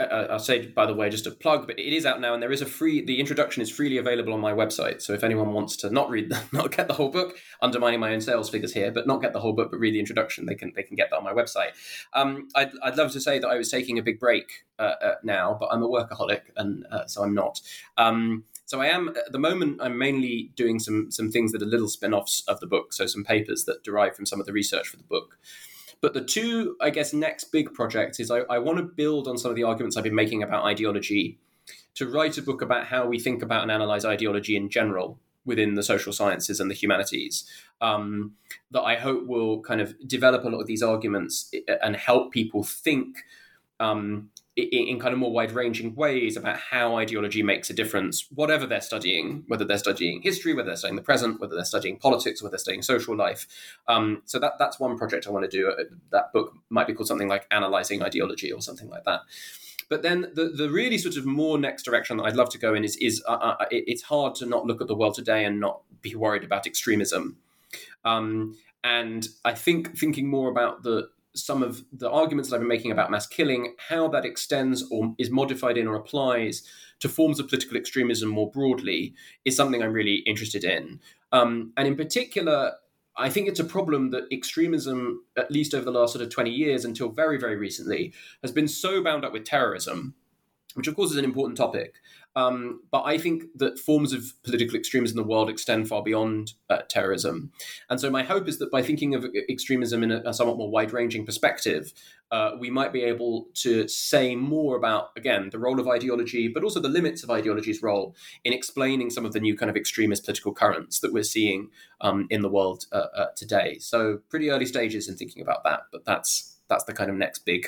I'll say, by the way, just a plug, but it is out now and there is the introduction is freely available on my website. So if anyone wants to not get the whole book, undermining my own sales figures here, but not get the whole book, but read the introduction, they can get that on my website. I'd love to say that I was taking a big break now, but I'm a workaholic and so I'm not. So I am, at the moment, I'm mainly doing some things that are little spin-offs of the book, so some papers that derive from some of the research for the book. But the two, I guess, next big projects is I want to build on some of the arguments I've been making about ideology to write a book about how we think about and analyze ideology in general within the social sciences and the humanities, that I hope will kind of develop a lot of these arguments and help people think in kind of more wide-ranging ways about how ideology makes a difference, whatever they're studying, whether they're studying history, whether they're studying the present, whether they're studying politics, whether they're studying social life. So that's one project I want to do. That book might be called something like Analyzing Ideology or something like that. But then the really sort of more next direction that I'd love to go in is it's hard to not look at the world today and not be worried about extremism. And I think thinking more about some of the arguments that I've been making about mass killing, how that extends or is modified in or applies to forms of political extremism more broadly, is something I'm really interested in. And in particular, I think it's a problem that extremism, at least over the last sort of 20 years until very, very recently, has been so bound up with terrorism, which of course is an important topic. But I think that forms of political extremism in the world extend far beyond terrorism. And so my hope is that by thinking of extremism in a somewhat more wide-ranging perspective, we might be able to say more about, again, the role of ideology, but also the limits of ideology's role in explaining some of the new kind of extremist political currents that we're seeing in the world today. So pretty early stages in thinking about that, but that's the kind of next big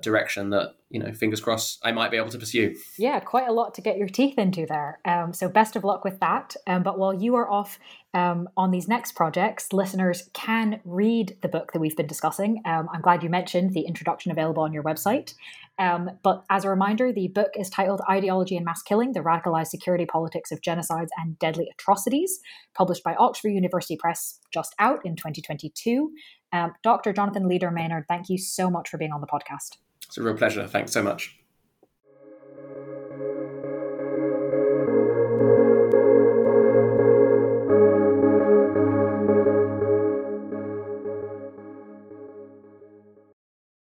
direction that, you know, fingers crossed, I might be able to pursue. Yeah, quite a lot to get your teeth into there. So best of luck with that. But while you are off on these next projects, listeners can read the book that we've been discussing. I'm glad you mentioned the introduction available on your website. But as a reminder, the book is titled Ideology and Mass Killing, the Radicalized Security Politics of Genocides and Deadly Atrocities, published by Oxford University Press, just out in 2022. Dr. Jonathan Leader Maynard, thank you so much for being on the podcast. It's a real pleasure. Thanks so much.